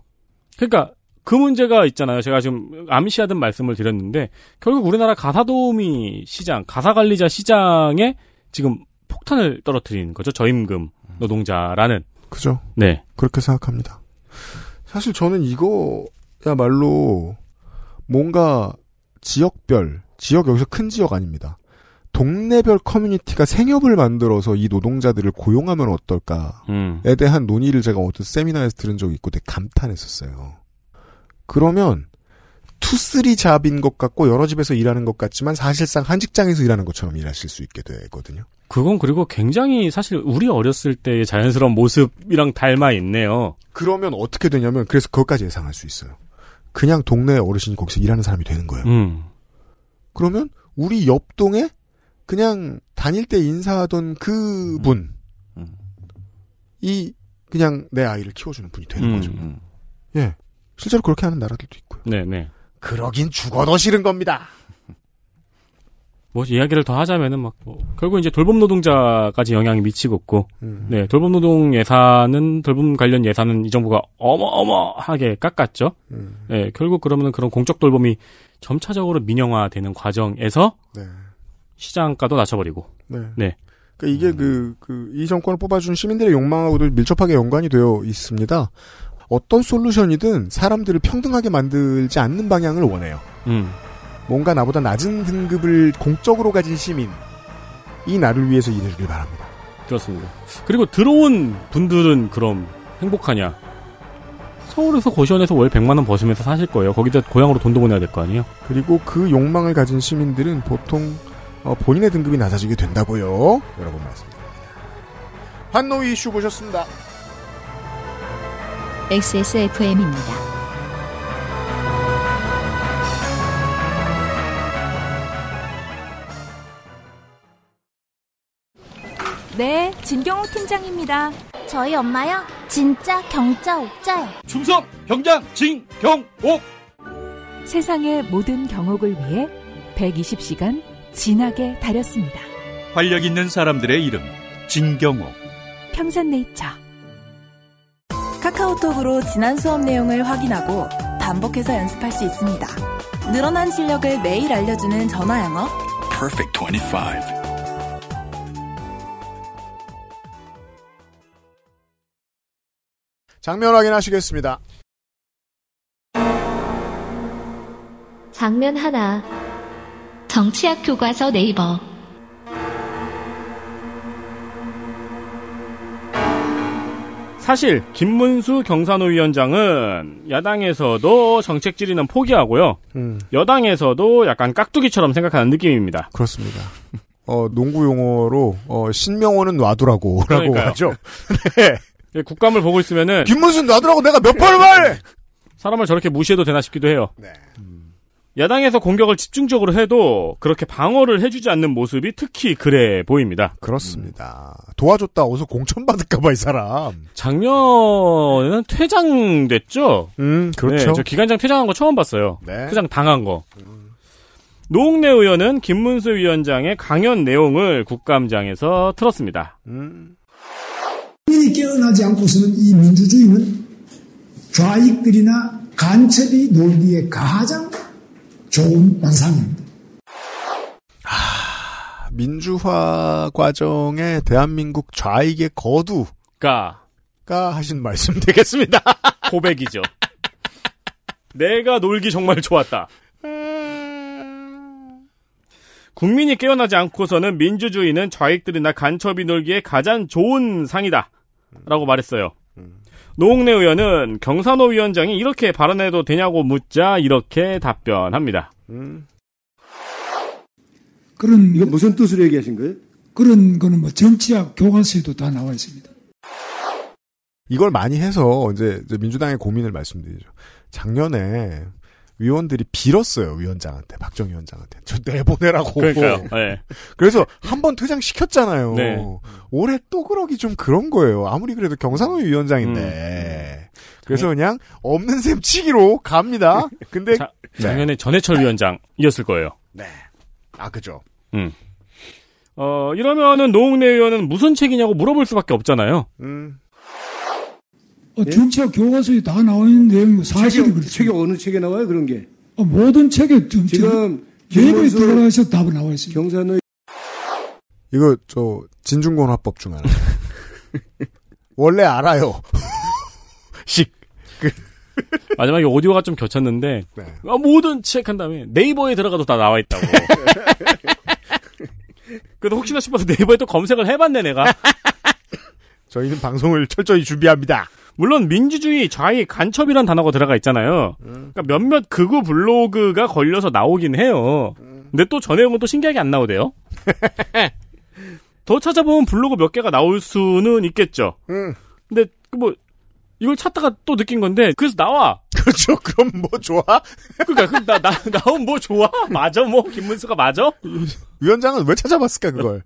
그러니까 그 문제가 있잖아요. 제가 지금 암시하던 말씀을 드렸는데 결국 우리나라 가사도우미 시장, 가사관리자 시장에 지금 폭탄을 떨어뜨린 거죠. 저임금 노동자라는. 그죠. 네. 그렇게 생각합니다. 사실 저는 이거야말로 뭔가 지역별, 지역 여기서 큰 지역 아닙니다. 동네별 커뮤니티가 생협을 만들어서 이 노동자들을 고용하면 어떨까에 대한 논의를 제가 어떤 세미나에서 들은 적이 있고 되게 감탄했었어요. 그러면 투쓰리 잡인 것 같고 여러 집에서 일하는 것 같지만 사실상 한 직장에서 일하는 것처럼 일하실 수 있게 되거든요. 그건 그리고 굉장히 사실 우리 어렸을 때의 자연스러운 모습이랑 닮아 있네요. 그러면 어떻게 되냐면 그래서 그것까지 예상할 수 있어요. 그냥 동네 어르신이 거기서 일하는 사람이 되는 거예요. 음. 그러면 우리 옆 동에 그냥 다닐 때 인사하던 그 분, 음, 음. 이 그냥 내 아이를 키워주는 분이 되는 음, 거죠. 음. 예, 실제로 그렇게 하는 나라들도 있고요. 네네. 그러긴 죽어도 싫은 겁니다. 뭐 이야기를 더 하자면은 막 뭐, 결국 이제 돌봄 노동자까지 영향이 미치고 있고, 음. 네 돌봄 노동 예산은 돌봄 관련 예산은 이 정부가 어마어마하게 깎았죠. 음. 네, 결국 그러면은 그런 공적 돌봄이 점차적으로 민영화되는 과정에서. 네. 시장가도 낮춰버리고. 네. 네. 그러니까 이게 음. 그, 그, 이 정권을 뽑아준 시민들의 욕망하고도 밀접하게 연관이 되어 있습니다. 어떤 솔루션이든 사람들을 평등하게 만들지 않는 방향을 원해요. 음. 뭔가 나보다 낮은 등급을 공적으로 가진 시민. 이 나를 위해서 일해주길 바랍니다. 그렇습니다. 그리고 들어온 분들은 그럼 행복하냐? 서울에서 고시원에서 월 백만 원 버시면서 사실 거예요. 거기다 고향으로 돈도 보내야 될 거 아니에요? 그리고 그 욕망을 가진 시민들은 보통 어, 본인의 등급이 낮아지게 된다고요. 여러분 말씀드립니다. 환노위 이슈 보셨습니다. 엑스에스에프엠입니다. 네, 진경옥 팀장입니다. 저희 엄마요. 진짜 경자 옥자요. 충성 경장 진경옥. 세상의 모든 경옥을 위해 백이십 시간 진하게 다렸습니다. 활력 있는 사람들의 이름 진경옥. 평산네이처. 카카오톡으로 지난 수업 내용을 확인하고 반복해서 연습할 수 있습니다. 늘어난 실력을 매일 알려주는 전화 영어 퍼펙트 이십오. 장면 확인하시겠습니다. 장면 하나. 정치학 교과서 네이버. 사실 김문수 경산호위원장은 야당에서도 정책 질의는 포기하고요. 음. 여당에서도 약간 깍두기처럼 생각하는 느낌입니다. 그렇습니다. 어, 농구 용어로 어, 신명호는 놔두라고 라고 하죠. 네. 국감을 보고 있으면은 김문수는 놔두라고 내가 몇 번을 말해! 사람을 저렇게 무시해도 되나 싶기도 해요. 네. 야당에서 공격을 집중적으로 해도 그렇게 방어를 해주지 않는 모습이 특히 그래 보입니다. 그렇습니다. 도와줬다 어서 공천받을까봐 이 사람. 작년에는 퇴장됐죠? 음, 그렇죠. 네, 저 기간장 퇴장한 거 처음 봤어요. 네. 퇴장 당한 거. 음. 노웅래 의원은 김문수 위원장의 강연 내용을 국감장에서 틀었습니다. 음. 국민이 깨어나지 않고서는 이 민주주의는 좌익들이나 간첩이 놀기에 가장 좋은 완상입니다. 아, 민주화 과정에 대한민국 좌익의 거두가 하신 말씀 되겠습니다. 고백이죠. 내가 놀기 정말 좋았다. 국민이 깨어나지 않고서는 민주주의는 좌익들이나 간첩이 놀기에 가장 좋은 상이다 라고 말했어요. 노웅래 의원은 경산호 위원장이 이렇게 발언해도 되냐고 묻자 이렇게 답변합니다. 음. 그런 이거 무슨 뜻으로 얘기하신 거예요? 그런 거는 뭐 정치학 교과서에도 다 나와 있습니다. 이걸 많이 해서 이제 민주당의 고민을 말씀드리죠. 작년에 위원들이 빌었어요. 위원장한테, 박정희 위원장한테. 저 내보내라고. 그러니까요. 네. 그래서 한번 퇴장시켰잖아요. 네. 올해 또 그러기 좀 그런 거예요. 아무리 그래도 경상호 위원장인데. 음. 그래서 그냥 없는 셈 치기로 갑니다. 근데 자, 작년에 네. 전해철 위원장이었을 거예요. 네. 아, 그죠. 음. 어, 이러면은 노웅래 의원은 무슨 책이냐고 물어볼 수밖에 없잖아요. 음. 어, 정치학 예? 교과서에 다 나와 있는 내용이고 사실이 그렇죠. 책이 어느 책에 나와요 그런 게? 어, 모든 책에 지금, 지금 내용이 들어가서 답이 나와 있습니다. 경산의 이거 저 진중권 화법 중 하나. 원래 알아요. 식. 마지막에 오디오가 좀 겹쳤는데 네. 아, 모든 책 한 다음에 네이버에 들어가도 다 나와 있다고. 그래도 혹시나 싶어서 네이버에 또 검색을 해봤네 내가. 저희는 방송을 철저히 준비합니다. 물론 민주주의, 좌익, 간첩이란 단어가 들어가 있잖아요. 음. 그러니까 몇몇 극우 블로그가 걸려서 나오긴 해요. 음. 근데 또 전해오면 또 신기하게 안 나오대요. 더 찾아보면 블로그 몇 개가 나올 수는 있겠죠. 음. 근데 뭐 이걸 찾다가 또 느낀 건데 그래서 나와. 그렇죠. 그럼 뭐 좋아? 그러니까 그럼 나, 나, 나오면 뭐 좋아? 맞아 뭐 김문수가 맞아? 위원장은 왜 찾아봤을까 그걸.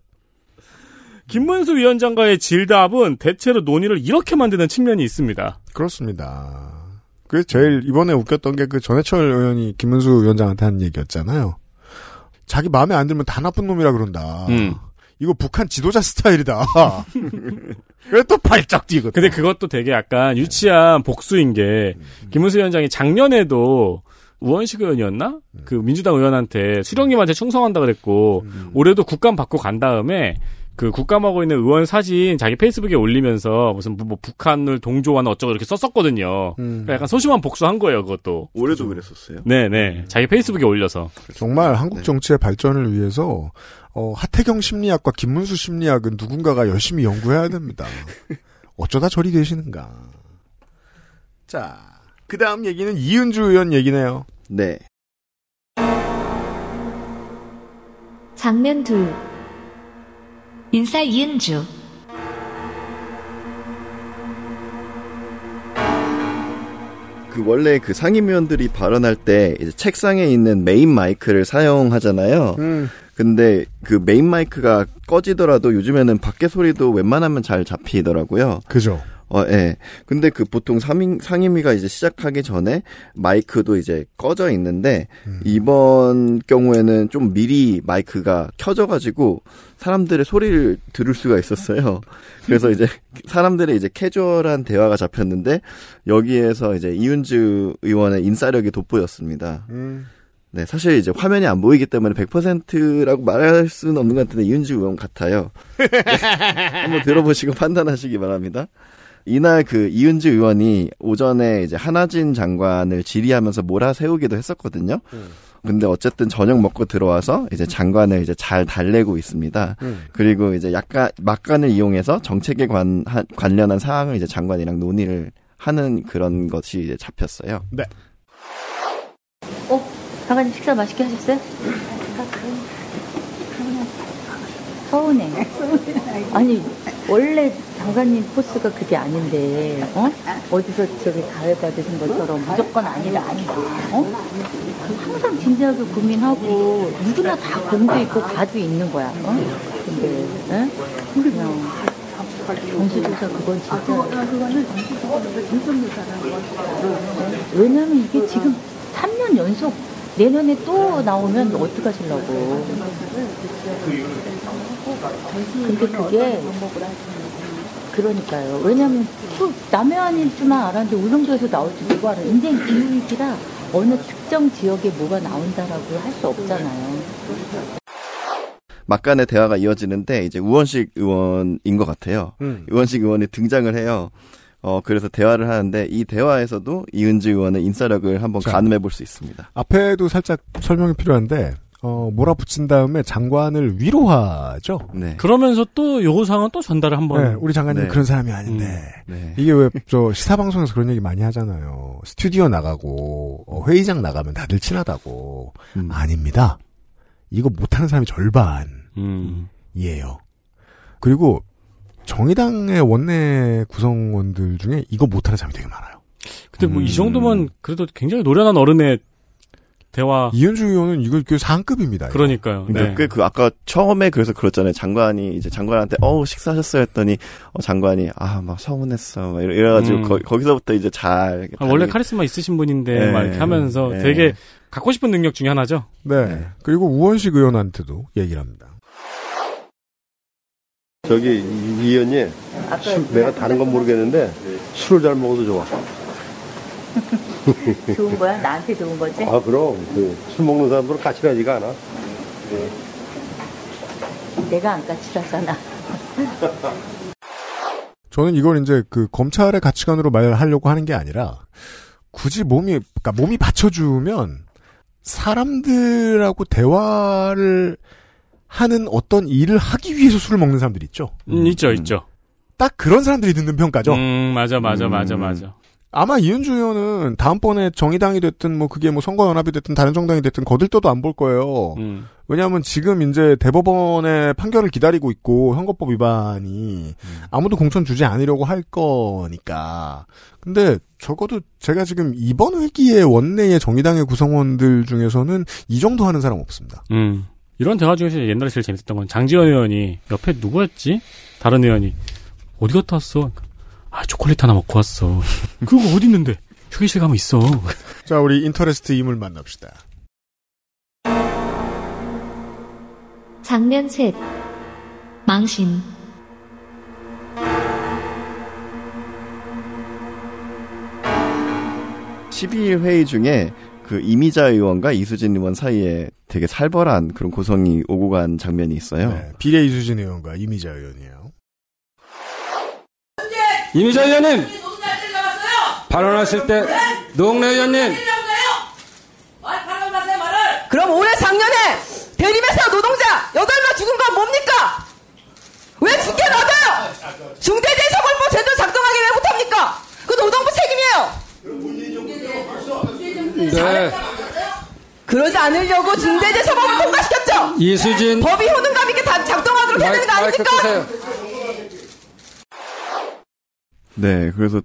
김문수 위원장과의 질답은 대체로 논의를 이렇게 만드는 측면이 있습니다. 그렇습니다. 그래서 제일 이번에 웃겼던 게 그 전해철 의원이 김문수 위원장한테 한 얘기였잖아요. 자기 마음에 안 들면 다 나쁜 놈이라 그런다. 음. 이거 북한 지도자 스타일이다. 왜 또 발짝 뛰거든. 근데 그것도 되게 약간 유치한 복수인 게 김문수 위원장이 작년에도 우원식 의원이었나? 음. 그 민주당 의원한테 수령님한테 충성한다 그랬고 음. 올해도 국감 받고 간 다음에 그 국감하고 있는 의원 사진 자기 페이스북에 올리면서 무슨 뭐 북한을 동조하는 어쩌고 이렇게 썼었거든요. 음. 그러니까 약간 소심한 복수한 거예요, 그것도. 올해도 그랬었어요. 네네. 자기 페이스북에 올려서. 정말 한국 정치의 네. 발전을 위해서 어, 하태경 심리학과 김문수 심리학은 누군가가 열심히 연구해야 됩니다. 어쩌다 저리 되시는가. 자, 그 다음 얘기는 이은주 의원 얘기네요. 네. 장면 둘. 인사 이은주. 그 원래 그 상임위원들이 발언할 때 이제 책상에 있는 메인 마이크를 사용하잖아요. 음. 근데 그 메인 마이크가 꺼지더라도 요즘에는 밖에 소리도 웬만하면 잘 잡히더라고요. 그죠. 어, 예. 근데 그 보통 상임, 상임위가 이제 시작하기 전에 마이크도 이제 꺼져 있는데, 음. 이번 경우에는 좀 미리 마이크가 켜져가지고 사람들의 소리를 들을 수가 있었어요. 그래서 이제 사람들의 이제 캐주얼한 대화가 잡혔는데, 여기에서 이제 이은주 의원의 인싸력이 돋보였습니다. 음. 네, 사실 이제 화면이 안 보이기 때문에 백 퍼센트라고 말할 수는 없는 것 같은데, 이은주 의원 같아요. 네, 한번 들어보시고 판단하시기 바랍니다. 이날 그 이은주 의원이 오전에 이제 한화진 장관을 질의하면서 몰아세우기도 했었거든요. 음. 근데 어쨌든 저녁 먹고 들어와서 이제 장관을 이제 잘 달래고 있습니다. 음. 그리고 이제 약간 막간을 이용해서 정책에 관, 하, 관련한 사항을 이제 장관이랑 논의를 하는 그런 것이 이제 잡혔어요. 네. 어, 장관님 식사 맛있게 하셨어요? 서운해. 아니, 원래 장관님 포스가 그게 아닌데, 어? 어디서 저기 가해받으신 것처럼 무조건 아니다, 아니다. 어? 항상 진지하게 고민하고, 누구나 다 공도 있고, 과도 있는 거야, 어? 근데, 응? 그냥, 정치조사 그건 진짜. 왜냐면 이게 지금 삼 년 연속, 내년에 또 나오면 어떡하시려고. 근데 그게, 그러니까요. 왜냐면, 또 남해 아닐 줄만 알았는데, 울릉도에서 나올지 누구 알아. 인생 기후이기라 어느 특정 지역에 뭐가 나온다라고 할 수 없잖아요. 막간의 대화가 이어지는데, 이제 우원식 의원인 것 같아요. 음. 우원식 의원이 등장을 해요. 어, 그래서 대화를 하는데 이 대화에서도 이은주 의원의 인싸력을 한번 자, 가늠해볼 수 있습니다. 앞에도 살짝 설명이 필요한데 어, 몰아붙인 다음에 장관을 위로하죠. 네. 그러면서 또 요구사항은 또 전달을 한번. 네, 우리 장관님 네. 그런 사람이 아닌데. 음. 네. 이게 왜 저 시사방송에서 그런 얘기 많이 하잖아요. 스튜디오 나가고 회의장 나가면 다들 친하다고. 음. 아닙니다. 이거 못하는 사람이 절반이에요. 음. 그리고 정의당의 원내 구성원들 중에 이거 못하는 사람이 되게 많아요. 근데 뭐 이 음. 정도면 그래도 굉장히 노련한 어른의 대화. 이은주 의원은 이걸 꽤 상급입니다. 그러니까요. 네. 꽤 그 아까 처음에 그래서 그렇잖아요. 장관이 이제 장관한테 어우 식사하셨어요 했더니 어, 장관이 아 막 서운했어 막 이래, 이래가지고 음. 거, 거기서부터 이제 잘. 아, 원래 카리스마 있으신 분인데 네. 막 이렇게 하면서 네. 되게 갖고 싶은 능력 중에 하나죠. 네. 네. 그리고 우원식 의원한테도 얘기를 합니다. 저기 이 의원님 술, 내가 다른 건 모르겠는데 술을 잘 먹어도 좋아. 좋은 거야? 나한테 좋은 거지? 아 그럼 그 술 먹는 사람들은 까칠하지가 않아. 네. 내가 안 까칠하잖아. 저는 이걸 이제 그 검찰의 가치관으로 말하려고 하는 게 아니라 굳이 몸이 그러니까 몸이 받쳐주면 사람들하고 대화를 하는 어떤 일을 하기 위해서 술을 먹는 사람들이 있죠. 음, 있죠, 음. 있죠. 딱 그런 사람들이 듣는 평가죠. 음, 맞아, 맞아, 음. 맞아, 맞아. 아마 이은주 의원은 다음번에 정의당이 됐든 뭐 그게 뭐 선거연합이 됐든 다른 정당이 됐든 거들떠도 안 볼 거예요. 음. 왜냐하면 지금 이제 대법원의 판결을 기다리고 있고 선거법 위반이 음. 아무도 공천 주지 않으려고 할 거니까. 근데 적어도 제가 지금 이번 회기에 원내의 정의당의 구성원들 중에서는 이 정도 하는 사람 없습니다. 음. 이런 대화 중에서 옛날에 제일 재밌었던 건 장지현 의원이 옆에 누구였지? 다른 의원이 어디 갔다 왔어? 아 초콜릿 하나 먹고 왔어. 그거 어디 있는데? 휴게실 가면 있어. 자 우리 인터레스트 임을 만납시다. 장면 셋. 망신. 십이 일 회의 중에 그 임이자 의원과 이수진 의원 사이에 되게 살벌한 그런 고성이 오고 간 장면이 있어요. 네, 비례 이수진 의원과 임이자 의원이에요. 임이자 의원님 발언하실 때 노웅래 의원님 그럼 올해 작년에 대림에서 노동자 여덟 명 죽은 건 뭡니까? 왜 죽게 놔둬요? 중대재해처벌법 제대로 작동하기 왜 못합니까? 그 노동부 책임이에요. 네. 그러지 않으려고 중대재해처벌법 통과시켰죠? 이수진 법이 효능감 있게 작동하도록 해야 되는 거 아닙니까? 네, 그래서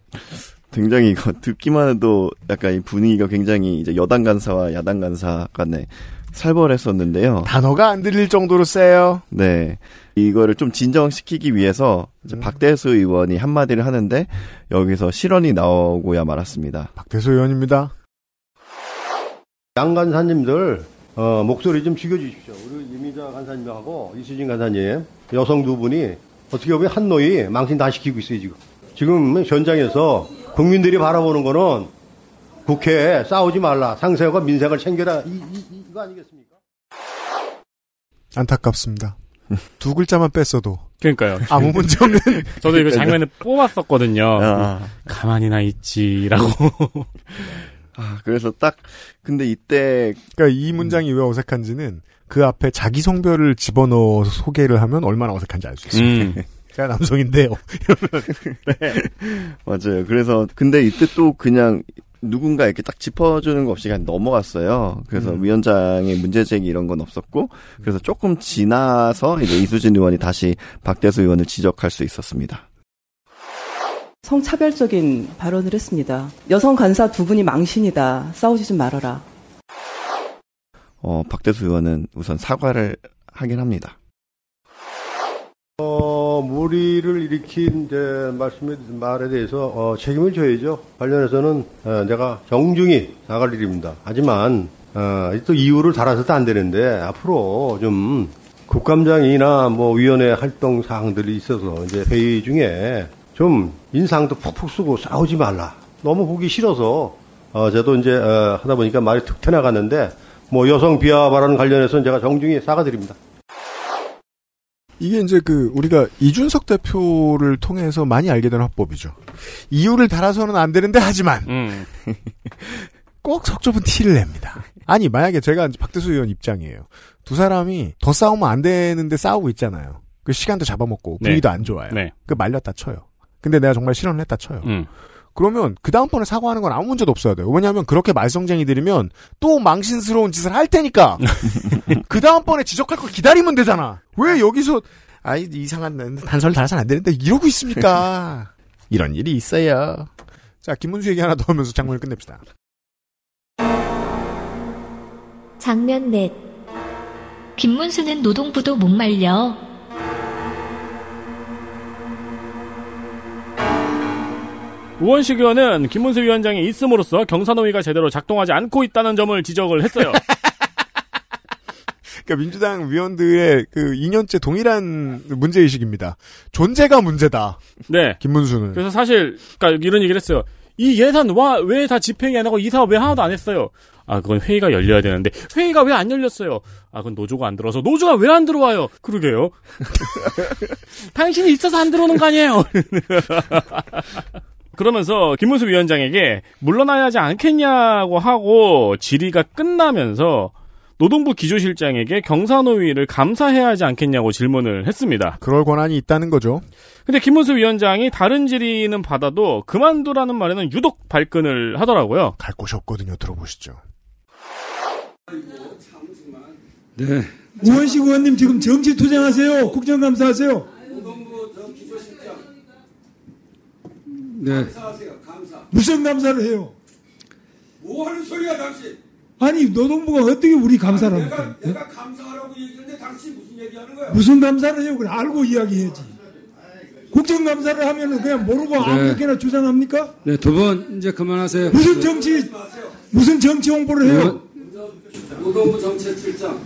굉장히 이거 듣기만 해도 약간 이 분위기가 굉장히 이제 여당 간사와 야당 간사 간에 살벌했었는데요. 단어가 안 들릴 정도로 세요. 네, 이거를 좀 진정시키기 위해서 이제 음. 박대수 의원이 한마디를 하는데 여기서 실언이 나오고야 말았습니다. 박대수 의원입니다. 양 간사님들 어, 목소리 좀 죽여주십시오. 우리 이미자 간사님하고 이수진 간사님 여성 두 분이 어떻게 보면 한노이 망신 다 시키고 있어요 지금. 지금 현장에서 국민들이 바라보는 거는 국회에 싸우지 말라. 상세와 민생을 챙겨라. 이, 이, 이거 아니겠습니까? 안타깝습니다. 두 글자만 뺐어도. 그러니까요. 아무 문제 없는. 저도 이거 장면을 뽑았었거든요. 아. 가만히나 있지라고. 아, 그래서 딱, 근데 이때. 그러니까 이 문장이 음. 왜 어색한지는 그 앞에 자기 성별을 집어넣어서 소개를 하면 얼마나 어색한지 알 수 있습니다. 음. 제가 남성인데요. 네. 맞아요. 그래서 근데 이때 또 그냥 누군가 이렇게 딱 짚어주는 거 없이 그냥 넘어갔어요. 그래서 음. 위원장의 문제제기 이런 건 없었고 그래서 조금 지나서 이제 이수진 의원이 다시 박대수 의원을 지적할 수 있었습니다. 성차별적인 발언을 했습니다. 여성 간사 두 분이 망신이다. 싸우지 좀 말아라. 어, 박대수 의원은 우선 사과를 하긴 합니다. 어, 무리를 일으킨 제 말씀에 말에 대해서 어, 책임을 져야죠. 관련해서는 어, 내가 정중히 나갈 일입니다. 하지만 어, 또 이유를 달아서도 안 되는데 앞으로 좀 국감장이나 뭐 위원회 활동 사항들이 있어서 이제 회의 중에 좀 인상도 푹푹 쓰고 싸우지 말라. 너무 보기 싫어서 어, 저도 이제 어, 하다 보니까 말이 툭 튀어나갔는데 뭐 여성 비하 발언 관련해서는 제가 정중히 사과드립니다. 이게 이제 그 우리가 이준석 대표를 통해서 많이 알게 된 화법이죠. 이유를 달아서는 안 되는데 하지만 음. 꼭 속 좁은 티를 냅니다. 아니 만약에 제가 이제 박대수 의원 입장이에요. 두 사람이 더 싸우면 안 되는데 싸우고 있잖아요. 그 시간도 잡아먹고 분위기도 네. 안 좋아요. 네. 그 말렸다 쳐요. 근데 내가 정말 실언을 했다 쳐요. 음. 그러면 그 다음번에 사과하는 건 아무 문제도 없어야 돼요. 왜냐하면 그렇게 말썽쟁이들이면 또 망신스러운 짓을 할 테니까. 그 다음번에 지적할 걸 기다리면 되잖아. 왜 여기서 아이 이상한 단서를 달아서는 안 되는데 이러고 있습니까? 이런 일이 있어요. 자, 김문수 얘기 하나 더 하면서 장면을 끝냅시다. 장면 넷. 김문수는 노동부도 못 말려. 우원식 의원은 김문수 위원장이 있음으로써 경사노위가 제대로 작동하지 않고 있다는 점을 지적을 했어요. 그러니까 민주당 위원들의 그 이 년째 동일한 문제의식입니다. 존재가 문제다. 네. 김문수는. 그래서 사실, 그러니까 이런 얘기를 했어요. 이 예산 와, 왜 다 집행이 안 하고 이 사업 왜 하나도 안 했어요? 아, 그건 회의가 열려야 되는데, 회의가 왜 안 열렸어요? 아, 그건 노조가 안 들어서, 노조가 왜 안 들어와요? 그러게요. 당신이 있어서 안 들어오는 거 아니에요? 그러면서 김문수 위원장에게 물러나야 하지 않겠냐고 하고 질의가 끝나면서 노동부 기조실장에게 경사노위를 감사해야 하지 않겠냐고 질문을 했습니다. 그럴 권한이 있다는 거죠. 근데 김문수 위원장이 다른 질의는 받아도 그만두라는 말에는 유독 발끈을 하더라고요. 갈 곳이 없거든요. 들어보시죠. 네. 우원식 의원님 지금 정치 투쟁하세요. 국정감사하세요. 네. 감사하세요. 감사. 무슨 감사를 해요? 뭐 하는 소리야 당신? 아니 노동부가 어떻게 우리 감사를 하는 거야? 내가, 내가 감사하라고 얘기했는데 당신 무슨 얘기하는 거야? 무슨 감사를 해요? 그래 알고 이야기해야지. 국정감사를 하면은 그냥 모르고 아무렇게나 네. 주장합니까? 네, 두 분 이제 그만하세요. 무슨 정치 무슨 정치 홍보를 해요? 네. 노동부 정책실장,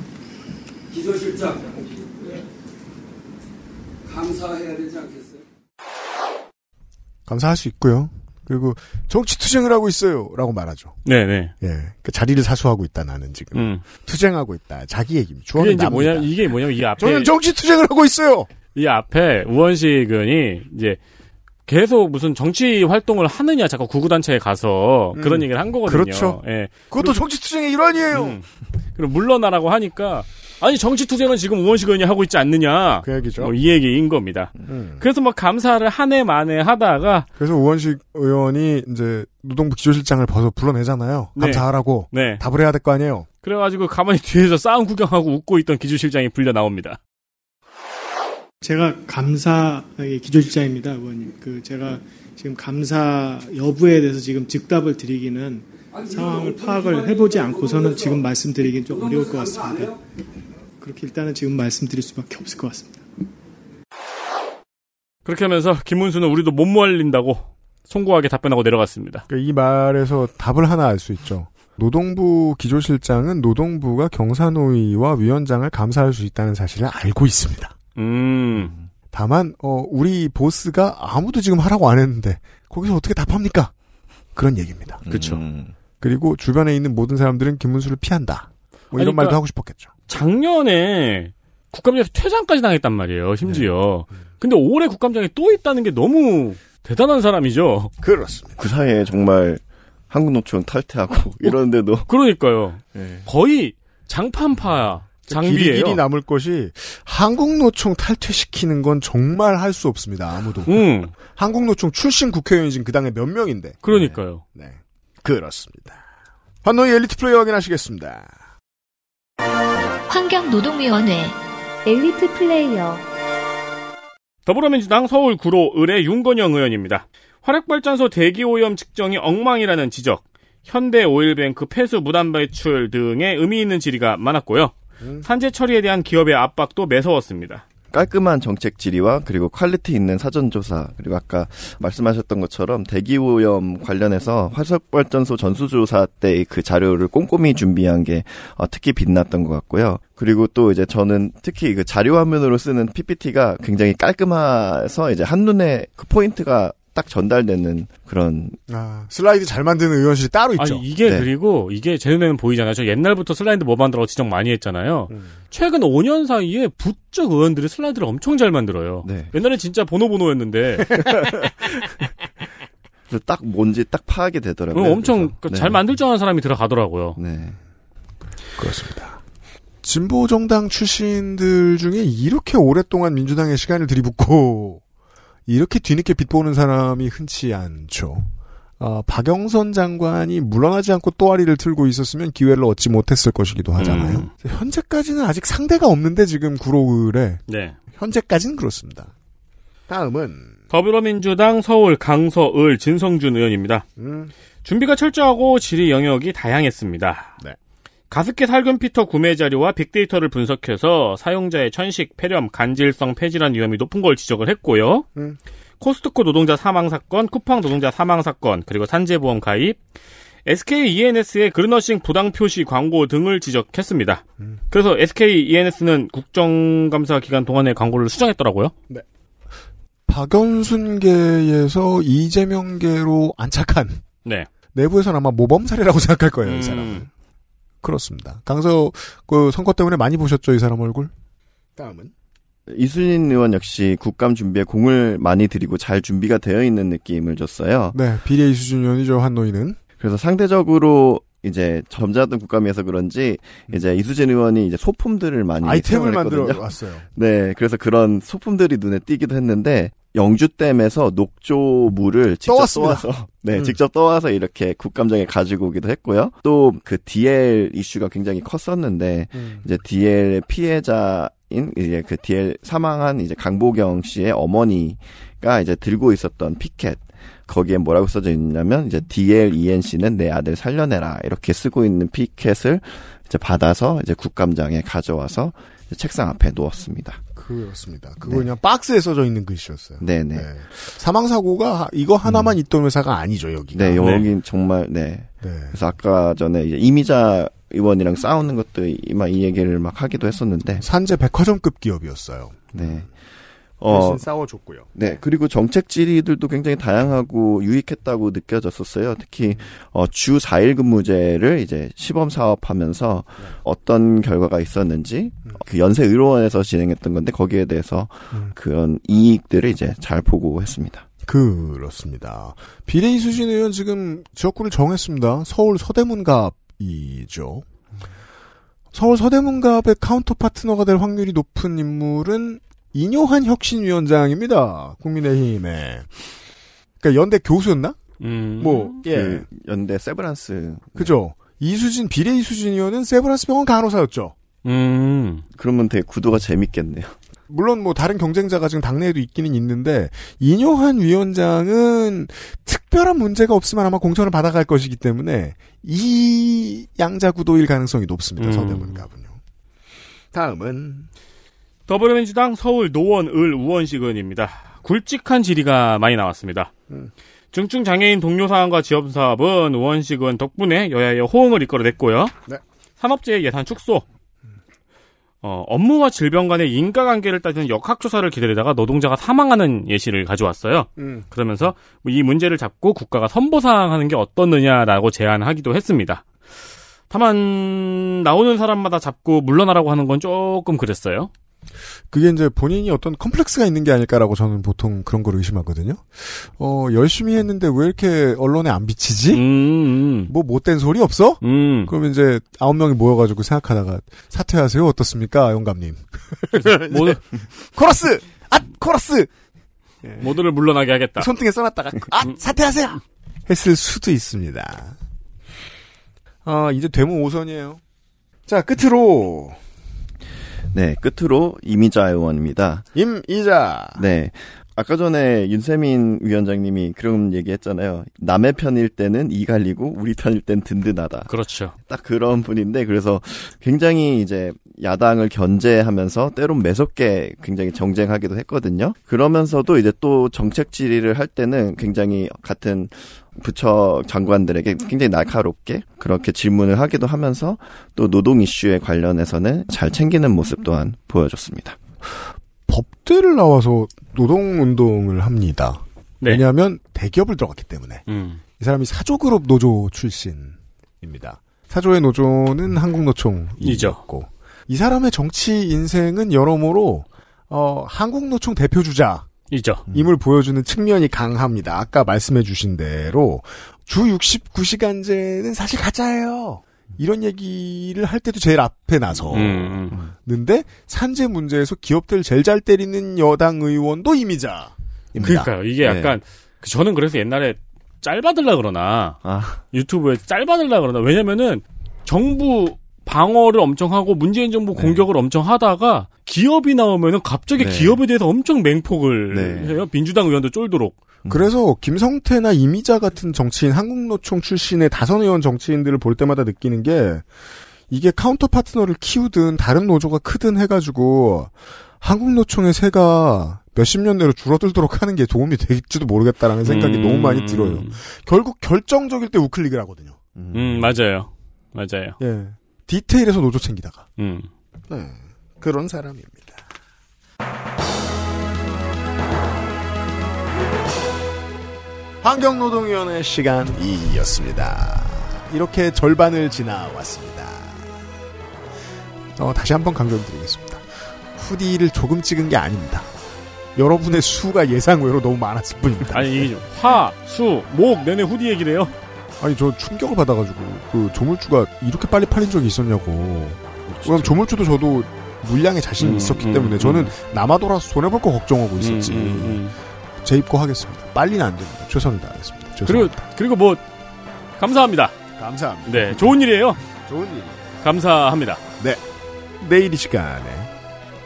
기조실장 감사해야 되지 않겠어요? 감사할 수 있고요. 그리고 정치 투쟁을 하고 있어요라고 말하죠. 네네. 예, 그 자리를 사수하고 있다 나는 지금 음. 투쟁하고 있다. 자기 얘기입니다. 주어는 이게 뭐냐? 이게 뭐냐면 이 앞에 저는 정치 투쟁을 하고 있어요. 이 앞에 우원식 의원이 이제 계속 무슨 정치 활동을 하느냐 자꾸 구구단체에 가서 음. 그런 얘기를 한 거거든요. 그렇죠. 예, 그것도 그리고, 정치 투쟁의 일환이에요. 음. 그럼 물러나라고 하니까. 아니 정치 투쟁은 지금 우원식 의원이 하고 있지 않느냐. 그 얘기죠. 뭐 이 얘기인 겁니다. 음. 그래서 막 감사를 한 해 만에 하다가 그래서 우원식 의원이 이제 노동부 기조실장을 벌써 불러내잖아요. 네. 감사하라고 네. 답을 해야 될 거 아니에요. 그래가지고 가만히 뒤에서 싸움 구경하고 웃고 있던 기조실장이 불려 나옵니다. 제가 감사 기조실장입니다, 의원님. 그 제가 지금 감사 여부에 대해서 지금 즉답을 드리기는. 상황을 파악을 해보지 않고서는 지금 말씀드리긴 좀 어려울 것 같습니다. 그렇게 일단은 지금 말씀드릴 수밖에 없을 것 같습니다. 그렇게 하면서 김문수는 우리도 못 말린다고 송구하게 답변하고 내려갔습니다. 이 말에서 답을 하나 알 수 있죠. 노동부 기조실장은 노동부가 경사노위와 위원장을 감사할 수 있다는 사실을 알고 있습니다. 음. 다만 어, 우리 보스가 아무도 지금 하라고 안 했는데 거기서 어떻게 답합니까? 그런 얘기입니다. 그렇죠. 음. 그리고 주변에 있는 모든 사람들은 김문수를 피한다. 뭐 이런 그러니까 말도 하고 싶었겠죠. 작년에 국감장에서 퇴장까지 당했단 말이에요. 심지어. 네. 근데 올해 국감장에 또 있다는 게 너무 대단한 사람이죠. 그렇습니다. 그 사이에 정말 한국노총 탈퇴하고 이러는데도. 어, 그러니까요. 네. 거의 장판파 장비예요. 길이 남을 것이 한국노총 탈퇴시키는 건 정말 할 수 없습니다. 아무도. 음. 한국노총 출신 국회의원이 지금 그 당에 몇 명인데. 그러니까요. 네, 네. 그렇습니다. 환노의 엘리트 플레이어 확인하시겠습니다. 환경노동위원회 엘리트 플레이어 더불어민주당 서울구로 의뢰 윤건영 의원입니다. 화력발전소 대기오염 측정이 엉망이라는 지적, 현대오일뱅크 폐수 무단배출 등의 의미 있는 질의가 많았고요. 산재 처리에 대한 기업의 압박도 매서웠습니다. 깔끔한 정책 질의와 그리고 퀄리티 있는 사전조사 그리고 아까 말씀하셨던 것처럼 대기오염 관련해서 화력발전소 전수조사 때의 그 자료를 꼼꼼히 준비한 게 특히 빛났던 것 같고요. 그리고 또 이제 저는 특히 그 자료 화면으로 쓰는 피피티가 굉장히 깔끔해서 이제 한눈에 그 포인트가 딱 전달되는 그런. 아, 슬라이드 잘 만드는 의원실이 따로 있죠. 아니, 이게 네. 그리고 이게 제 눈에는 보이잖아요. 저 옛날부터 슬라이드 뭐 만들어 지적 많이 했잖아요. 음. 최근 오 년 사이에 부쩍 의원들이 슬라이드를 엄청 잘 만들어요. 네. 옛날엔 진짜 보노보노였는데. 딱 뭔지 딱 파악이 되더라고요. 엄청 그래서. 잘 만들 줄 아는 사람이 들어가더라고요. 네. 그렇습니다. 진보정당 출신들 중에 이렇게 오랫동안 민주당에 시간을 들이붓고 이렇게 뒤늦게 빛보는 사람이 흔치 않죠. 어, 박영선 장관이 물러나지 않고 또아리를 틀고 있었으면 기회를 얻지 못했을 것이기도 하잖아요. 음. 현재까지는 아직 상대가 없는데 지금 구로을에 네. 현재까지는 그렇습니다. 다음은 더불어민주당 서울 강서을 진성준 의원입니다. 음. 준비가 철저하고 질의 영역이 다양했습니다. 네. 가습기 살균피터 구매 자료와 빅데이터를 분석해서 사용자의 천식, 폐렴, 간질성, 폐질환 위험이 높은 걸 지적을 했고요. 음. 코스트코 노동자 사망사건, 쿠팡 노동자 사망사건, 그리고 산재보험 가입, 에스케이 이엔에스의 그린워싱 부당 표시 광고 등을 지적했습니다. 음. 그래서 에스케이 이엔에스는 국정감사 기간 동안에 광고를 수정했더라고요. 네. 박연순계에서 이재명계로 안착한 네. 내부에서는 아마 모범 사례라고 생각할 거예요. 음. 이 사람은. 그렇습니다. 강서 그 선거 때문에 많이 보셨죠. 이 사람 얼굴. 다음은. 이순신 의원 역시 국감 준비에 공을 많이 들이고 잘 준비가 되어 있는 느낌을 줬어요. 네. 비례 이순신 의원이죠. 한노인은. 그래서 상대적으로 이제 점잖았던 국감이어서 그런지 이제 이수진 의원이 이제 소품들을 많이 아이템을 만들어 왔어요. 네, 그래서 그런 소품들이 눈에 띄기도 했는데 영주댐에서 녹조물을 직접 떠왔습니다. 떠와서 네, 음. 직접 떠와서 이렇게 국감장에 가지고 오기도 했고요. 또 그 디엘 이슈가 굉장히 컸었는데 음. 이제 디엘 피해자 인 이제 그 디엘 사망한 이제 강보경 씨의 어머니가 이제 들고 있었던 피켓 거기에 뭐라고 써져 있냐면 이제 디엘 이엔씨는 내 아들 살려내라 이렇게 쓰고 있는 피켓을 이제 받아서 이제 국감장에 가져와서 이제 책상 앞에 놓았습니다. 그렇습니다. 그거 네. 그냥 박스에 써져 있는 글씨였어요. 네네. 네. 사망 사고가 이거 하나만 음. 있던 회사가 아니죠 여기가. 네, 여긴 네. 정말 네. 네. 그래서 아까 전에 이제 임이자 의원이랑 싸우는 것도 막 이 얘기를 막 하기도 했었는데 산재 백화점급 기업이었어요. 네. 훨씬 어, 싸워줬고요. 네, 그리고 정책 질의들도 굉장히 다양하고 유익했다고 느껴졌었어요. 특히 어, 주 사 일 근무제를 이제 시범 사업하면서 네. 어떤 결과가 있었는지 음. 그 연세 의료원에서 진행했던 건데 거기에 대해서 음. 그런 이익들을 이제 잘 보고했습니다. 그렇습니다. 비례 이수진 의원 지금 지역구를 정했습니다. 서울 서대문갑이죠. 서울 서대문갑의 카운터 파트너가 될 확률이 높은 인물은 인요한 혁신위원장입니다. 국민의힘에. 그러니까 연대 교수였나? 음. 뭐 예. 그 연대 세브란스. 그죠. 이수진 비례 이수진 의원은 세브란스 병원 간호사였죠. 음. 그러면 되게 구도가 재밌겠네요. 물론 뭐 다른 경쟁자가 지금 당내에도 있기는 있는데 인요한 위원장은 특별한 문제가 없으면 아마 공천을 받아갈 것이기 때문에 이 양자 구도일 가능성이 높습니다. 음. 서대문갑은요. 다음은. 더불어민주당 서울 노원을 우원식 의원입니다. 굵직한 질의가 많이 나왔습니다. 음. 중증장애인 동료사항과 지원사업은 우원식 의원 덕분에 여야의 호응을 이끌어냈고요. 네. 산업재해 예산 축소, 어, 업무와 질병 간의 인과관계를 따지는 역학조사를 기다리다가 노동자가 사망하는 예시를 가져왔어요. 음. 그러면서 이 문제를 잡고 국가가 선보상하는 게 어떻느냐라고 제안하기도 했습니다. 다만 나오는 사람마다 잡고 물러나라고 하는 건 조금 그랬어요. 그게 이제 본인이 어떤 컴플렉스가 있는 게 아닐까라고 저는 보통 그런 걸 의심하거든요. 어, 열심히 했는데 왜 이렇게 언론에 안 비치지? 음, 음. 뭐 못된 소리 없어? 음. 그러면 이제 아홉 명이 모여가지고 생각하다가 사퇴하세요. 어떻습니까, 영감님? 모두 코러스, 아 코러스. 예. 모두를 물러나게 하겠다. 손등에 써놨다가 아 사퇴하세요. 했을 수도 있습니다. 아 이제 데모 오선이에요. 자 끝으로. 네, 끝으로 임이자 의원입니다. 임이자. 네. 아까 전에 윤세민 위원장님이 그런 얘기했잖아요. 남의 편일 때는 이 갈리고 우리 편일 땐 든든하다. 그렇죠. 딱 그런 분인데 그래서 굉장히 이제 야당을 견제하면서 때론 매섭게 굉장히 정쟁하기도 했거든요. 그러면서도 이제 또 정책 질의를 할 때는 굉장히 같은 부처 장관들에게 굉장히 날카롭게 그렇게 질문을 하기도 하면서 또 노동 이슈에 관련해서는 잘 챙기는 모습 또한 보여줬습니다. 법대를 나와서 노동운동을 합니다. 네. 왜냐하면 대기업을 들어갔기 때문에. 음. 이 사람이 사조그룹 노조 출신입니다. 사조의 노조는 한국노총이었고 이 사람의 정치 인생은 여러모로 어, 한국노총 대표주자 이죠. 임을 보여주는 측면이 강합니다. 아까 말씀해주신 대로 주 육십구 시간제는 사실 가짜예요. 이런 얘기를 할 때도 제일 앞에 나서 음. 근데 산재 문제에서 기업들 제일 잘 때리는 여당 의원도 임의자입니다. 그러니까요. 이게 약간 네. 저는 그래서 옛날에 짤받으려 그러나 아. 유튜브에 짤받으려 그러나 왜냐면은 정부 방어를 엄청 하고 문재인 정부 네. 공격을 엄청 하다가 기업이 나오면은 갑자기 네. 기업에 대해서 엄청 맹폭을 네. 해요. 민주당 의원도 쫄도록. 음. 그래서 김성태나 이미자 같은 정치인, 한국노총 출신의 다선 의원 정치인들을 볼 때마다 느끼는 게 이게 카운터 파트너를 키우든 다른 노조가 크든 해가지고 한국노총의 세가 몇십 년 내로 줄어들도록 하는 게 도움이 될지도 모르겠다라는 생각이 음. 너무 많이 들어요. 결국 결정적일 때 우클릭을 하거든요. 음, 음 맞아요. 맞아요. 예. 디테일에서 노조 챙기다가. 음. 네. 그런 사람입니다. 환경노동위원회 시간이었습니다. 이렇게 절반을 지나왔습니다. 어, 다시 한번 강조드리겠습니다. 후디를 조금 찍은 게 아닙니다. 여러분의 수가 예상외로 너무 많았을 뿐입니다. 아니 이게 화, 수, 목 내내 후디 얘기래요. 아니 저 충격을 받아가지고 그 조물주가 이렇게 빨리 팔린 적이 있었냐고. 그럼 조물주도 저도 물량에 자신이 음, 있었기 음, 때문에 음, 저는 남아 돌아서 손해볼 거 걱정하고 있었지. 음, 음, 음. 재입고하겠습니다. 빨리는 안 됩니다. 최선을 다하겠습니다. 죄송합니다. 그리고 그리고 뭐 감사합니다. 감사합니다. 네, 좋은 일이에요. 좋은 일. 감사합니다. 네, 내일 이 시간에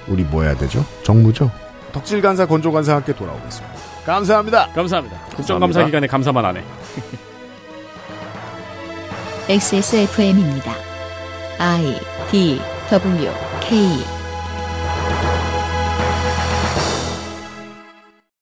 우리 뭐 해야 되죠? 정부죠? 덕질 간사 건조 간사 함께 돌아오겠습니다. 감사합니다. 감사합니다. 국정감사 기간에 감사만 안 해. 엑스에스에프엠입니다. I, D, W, K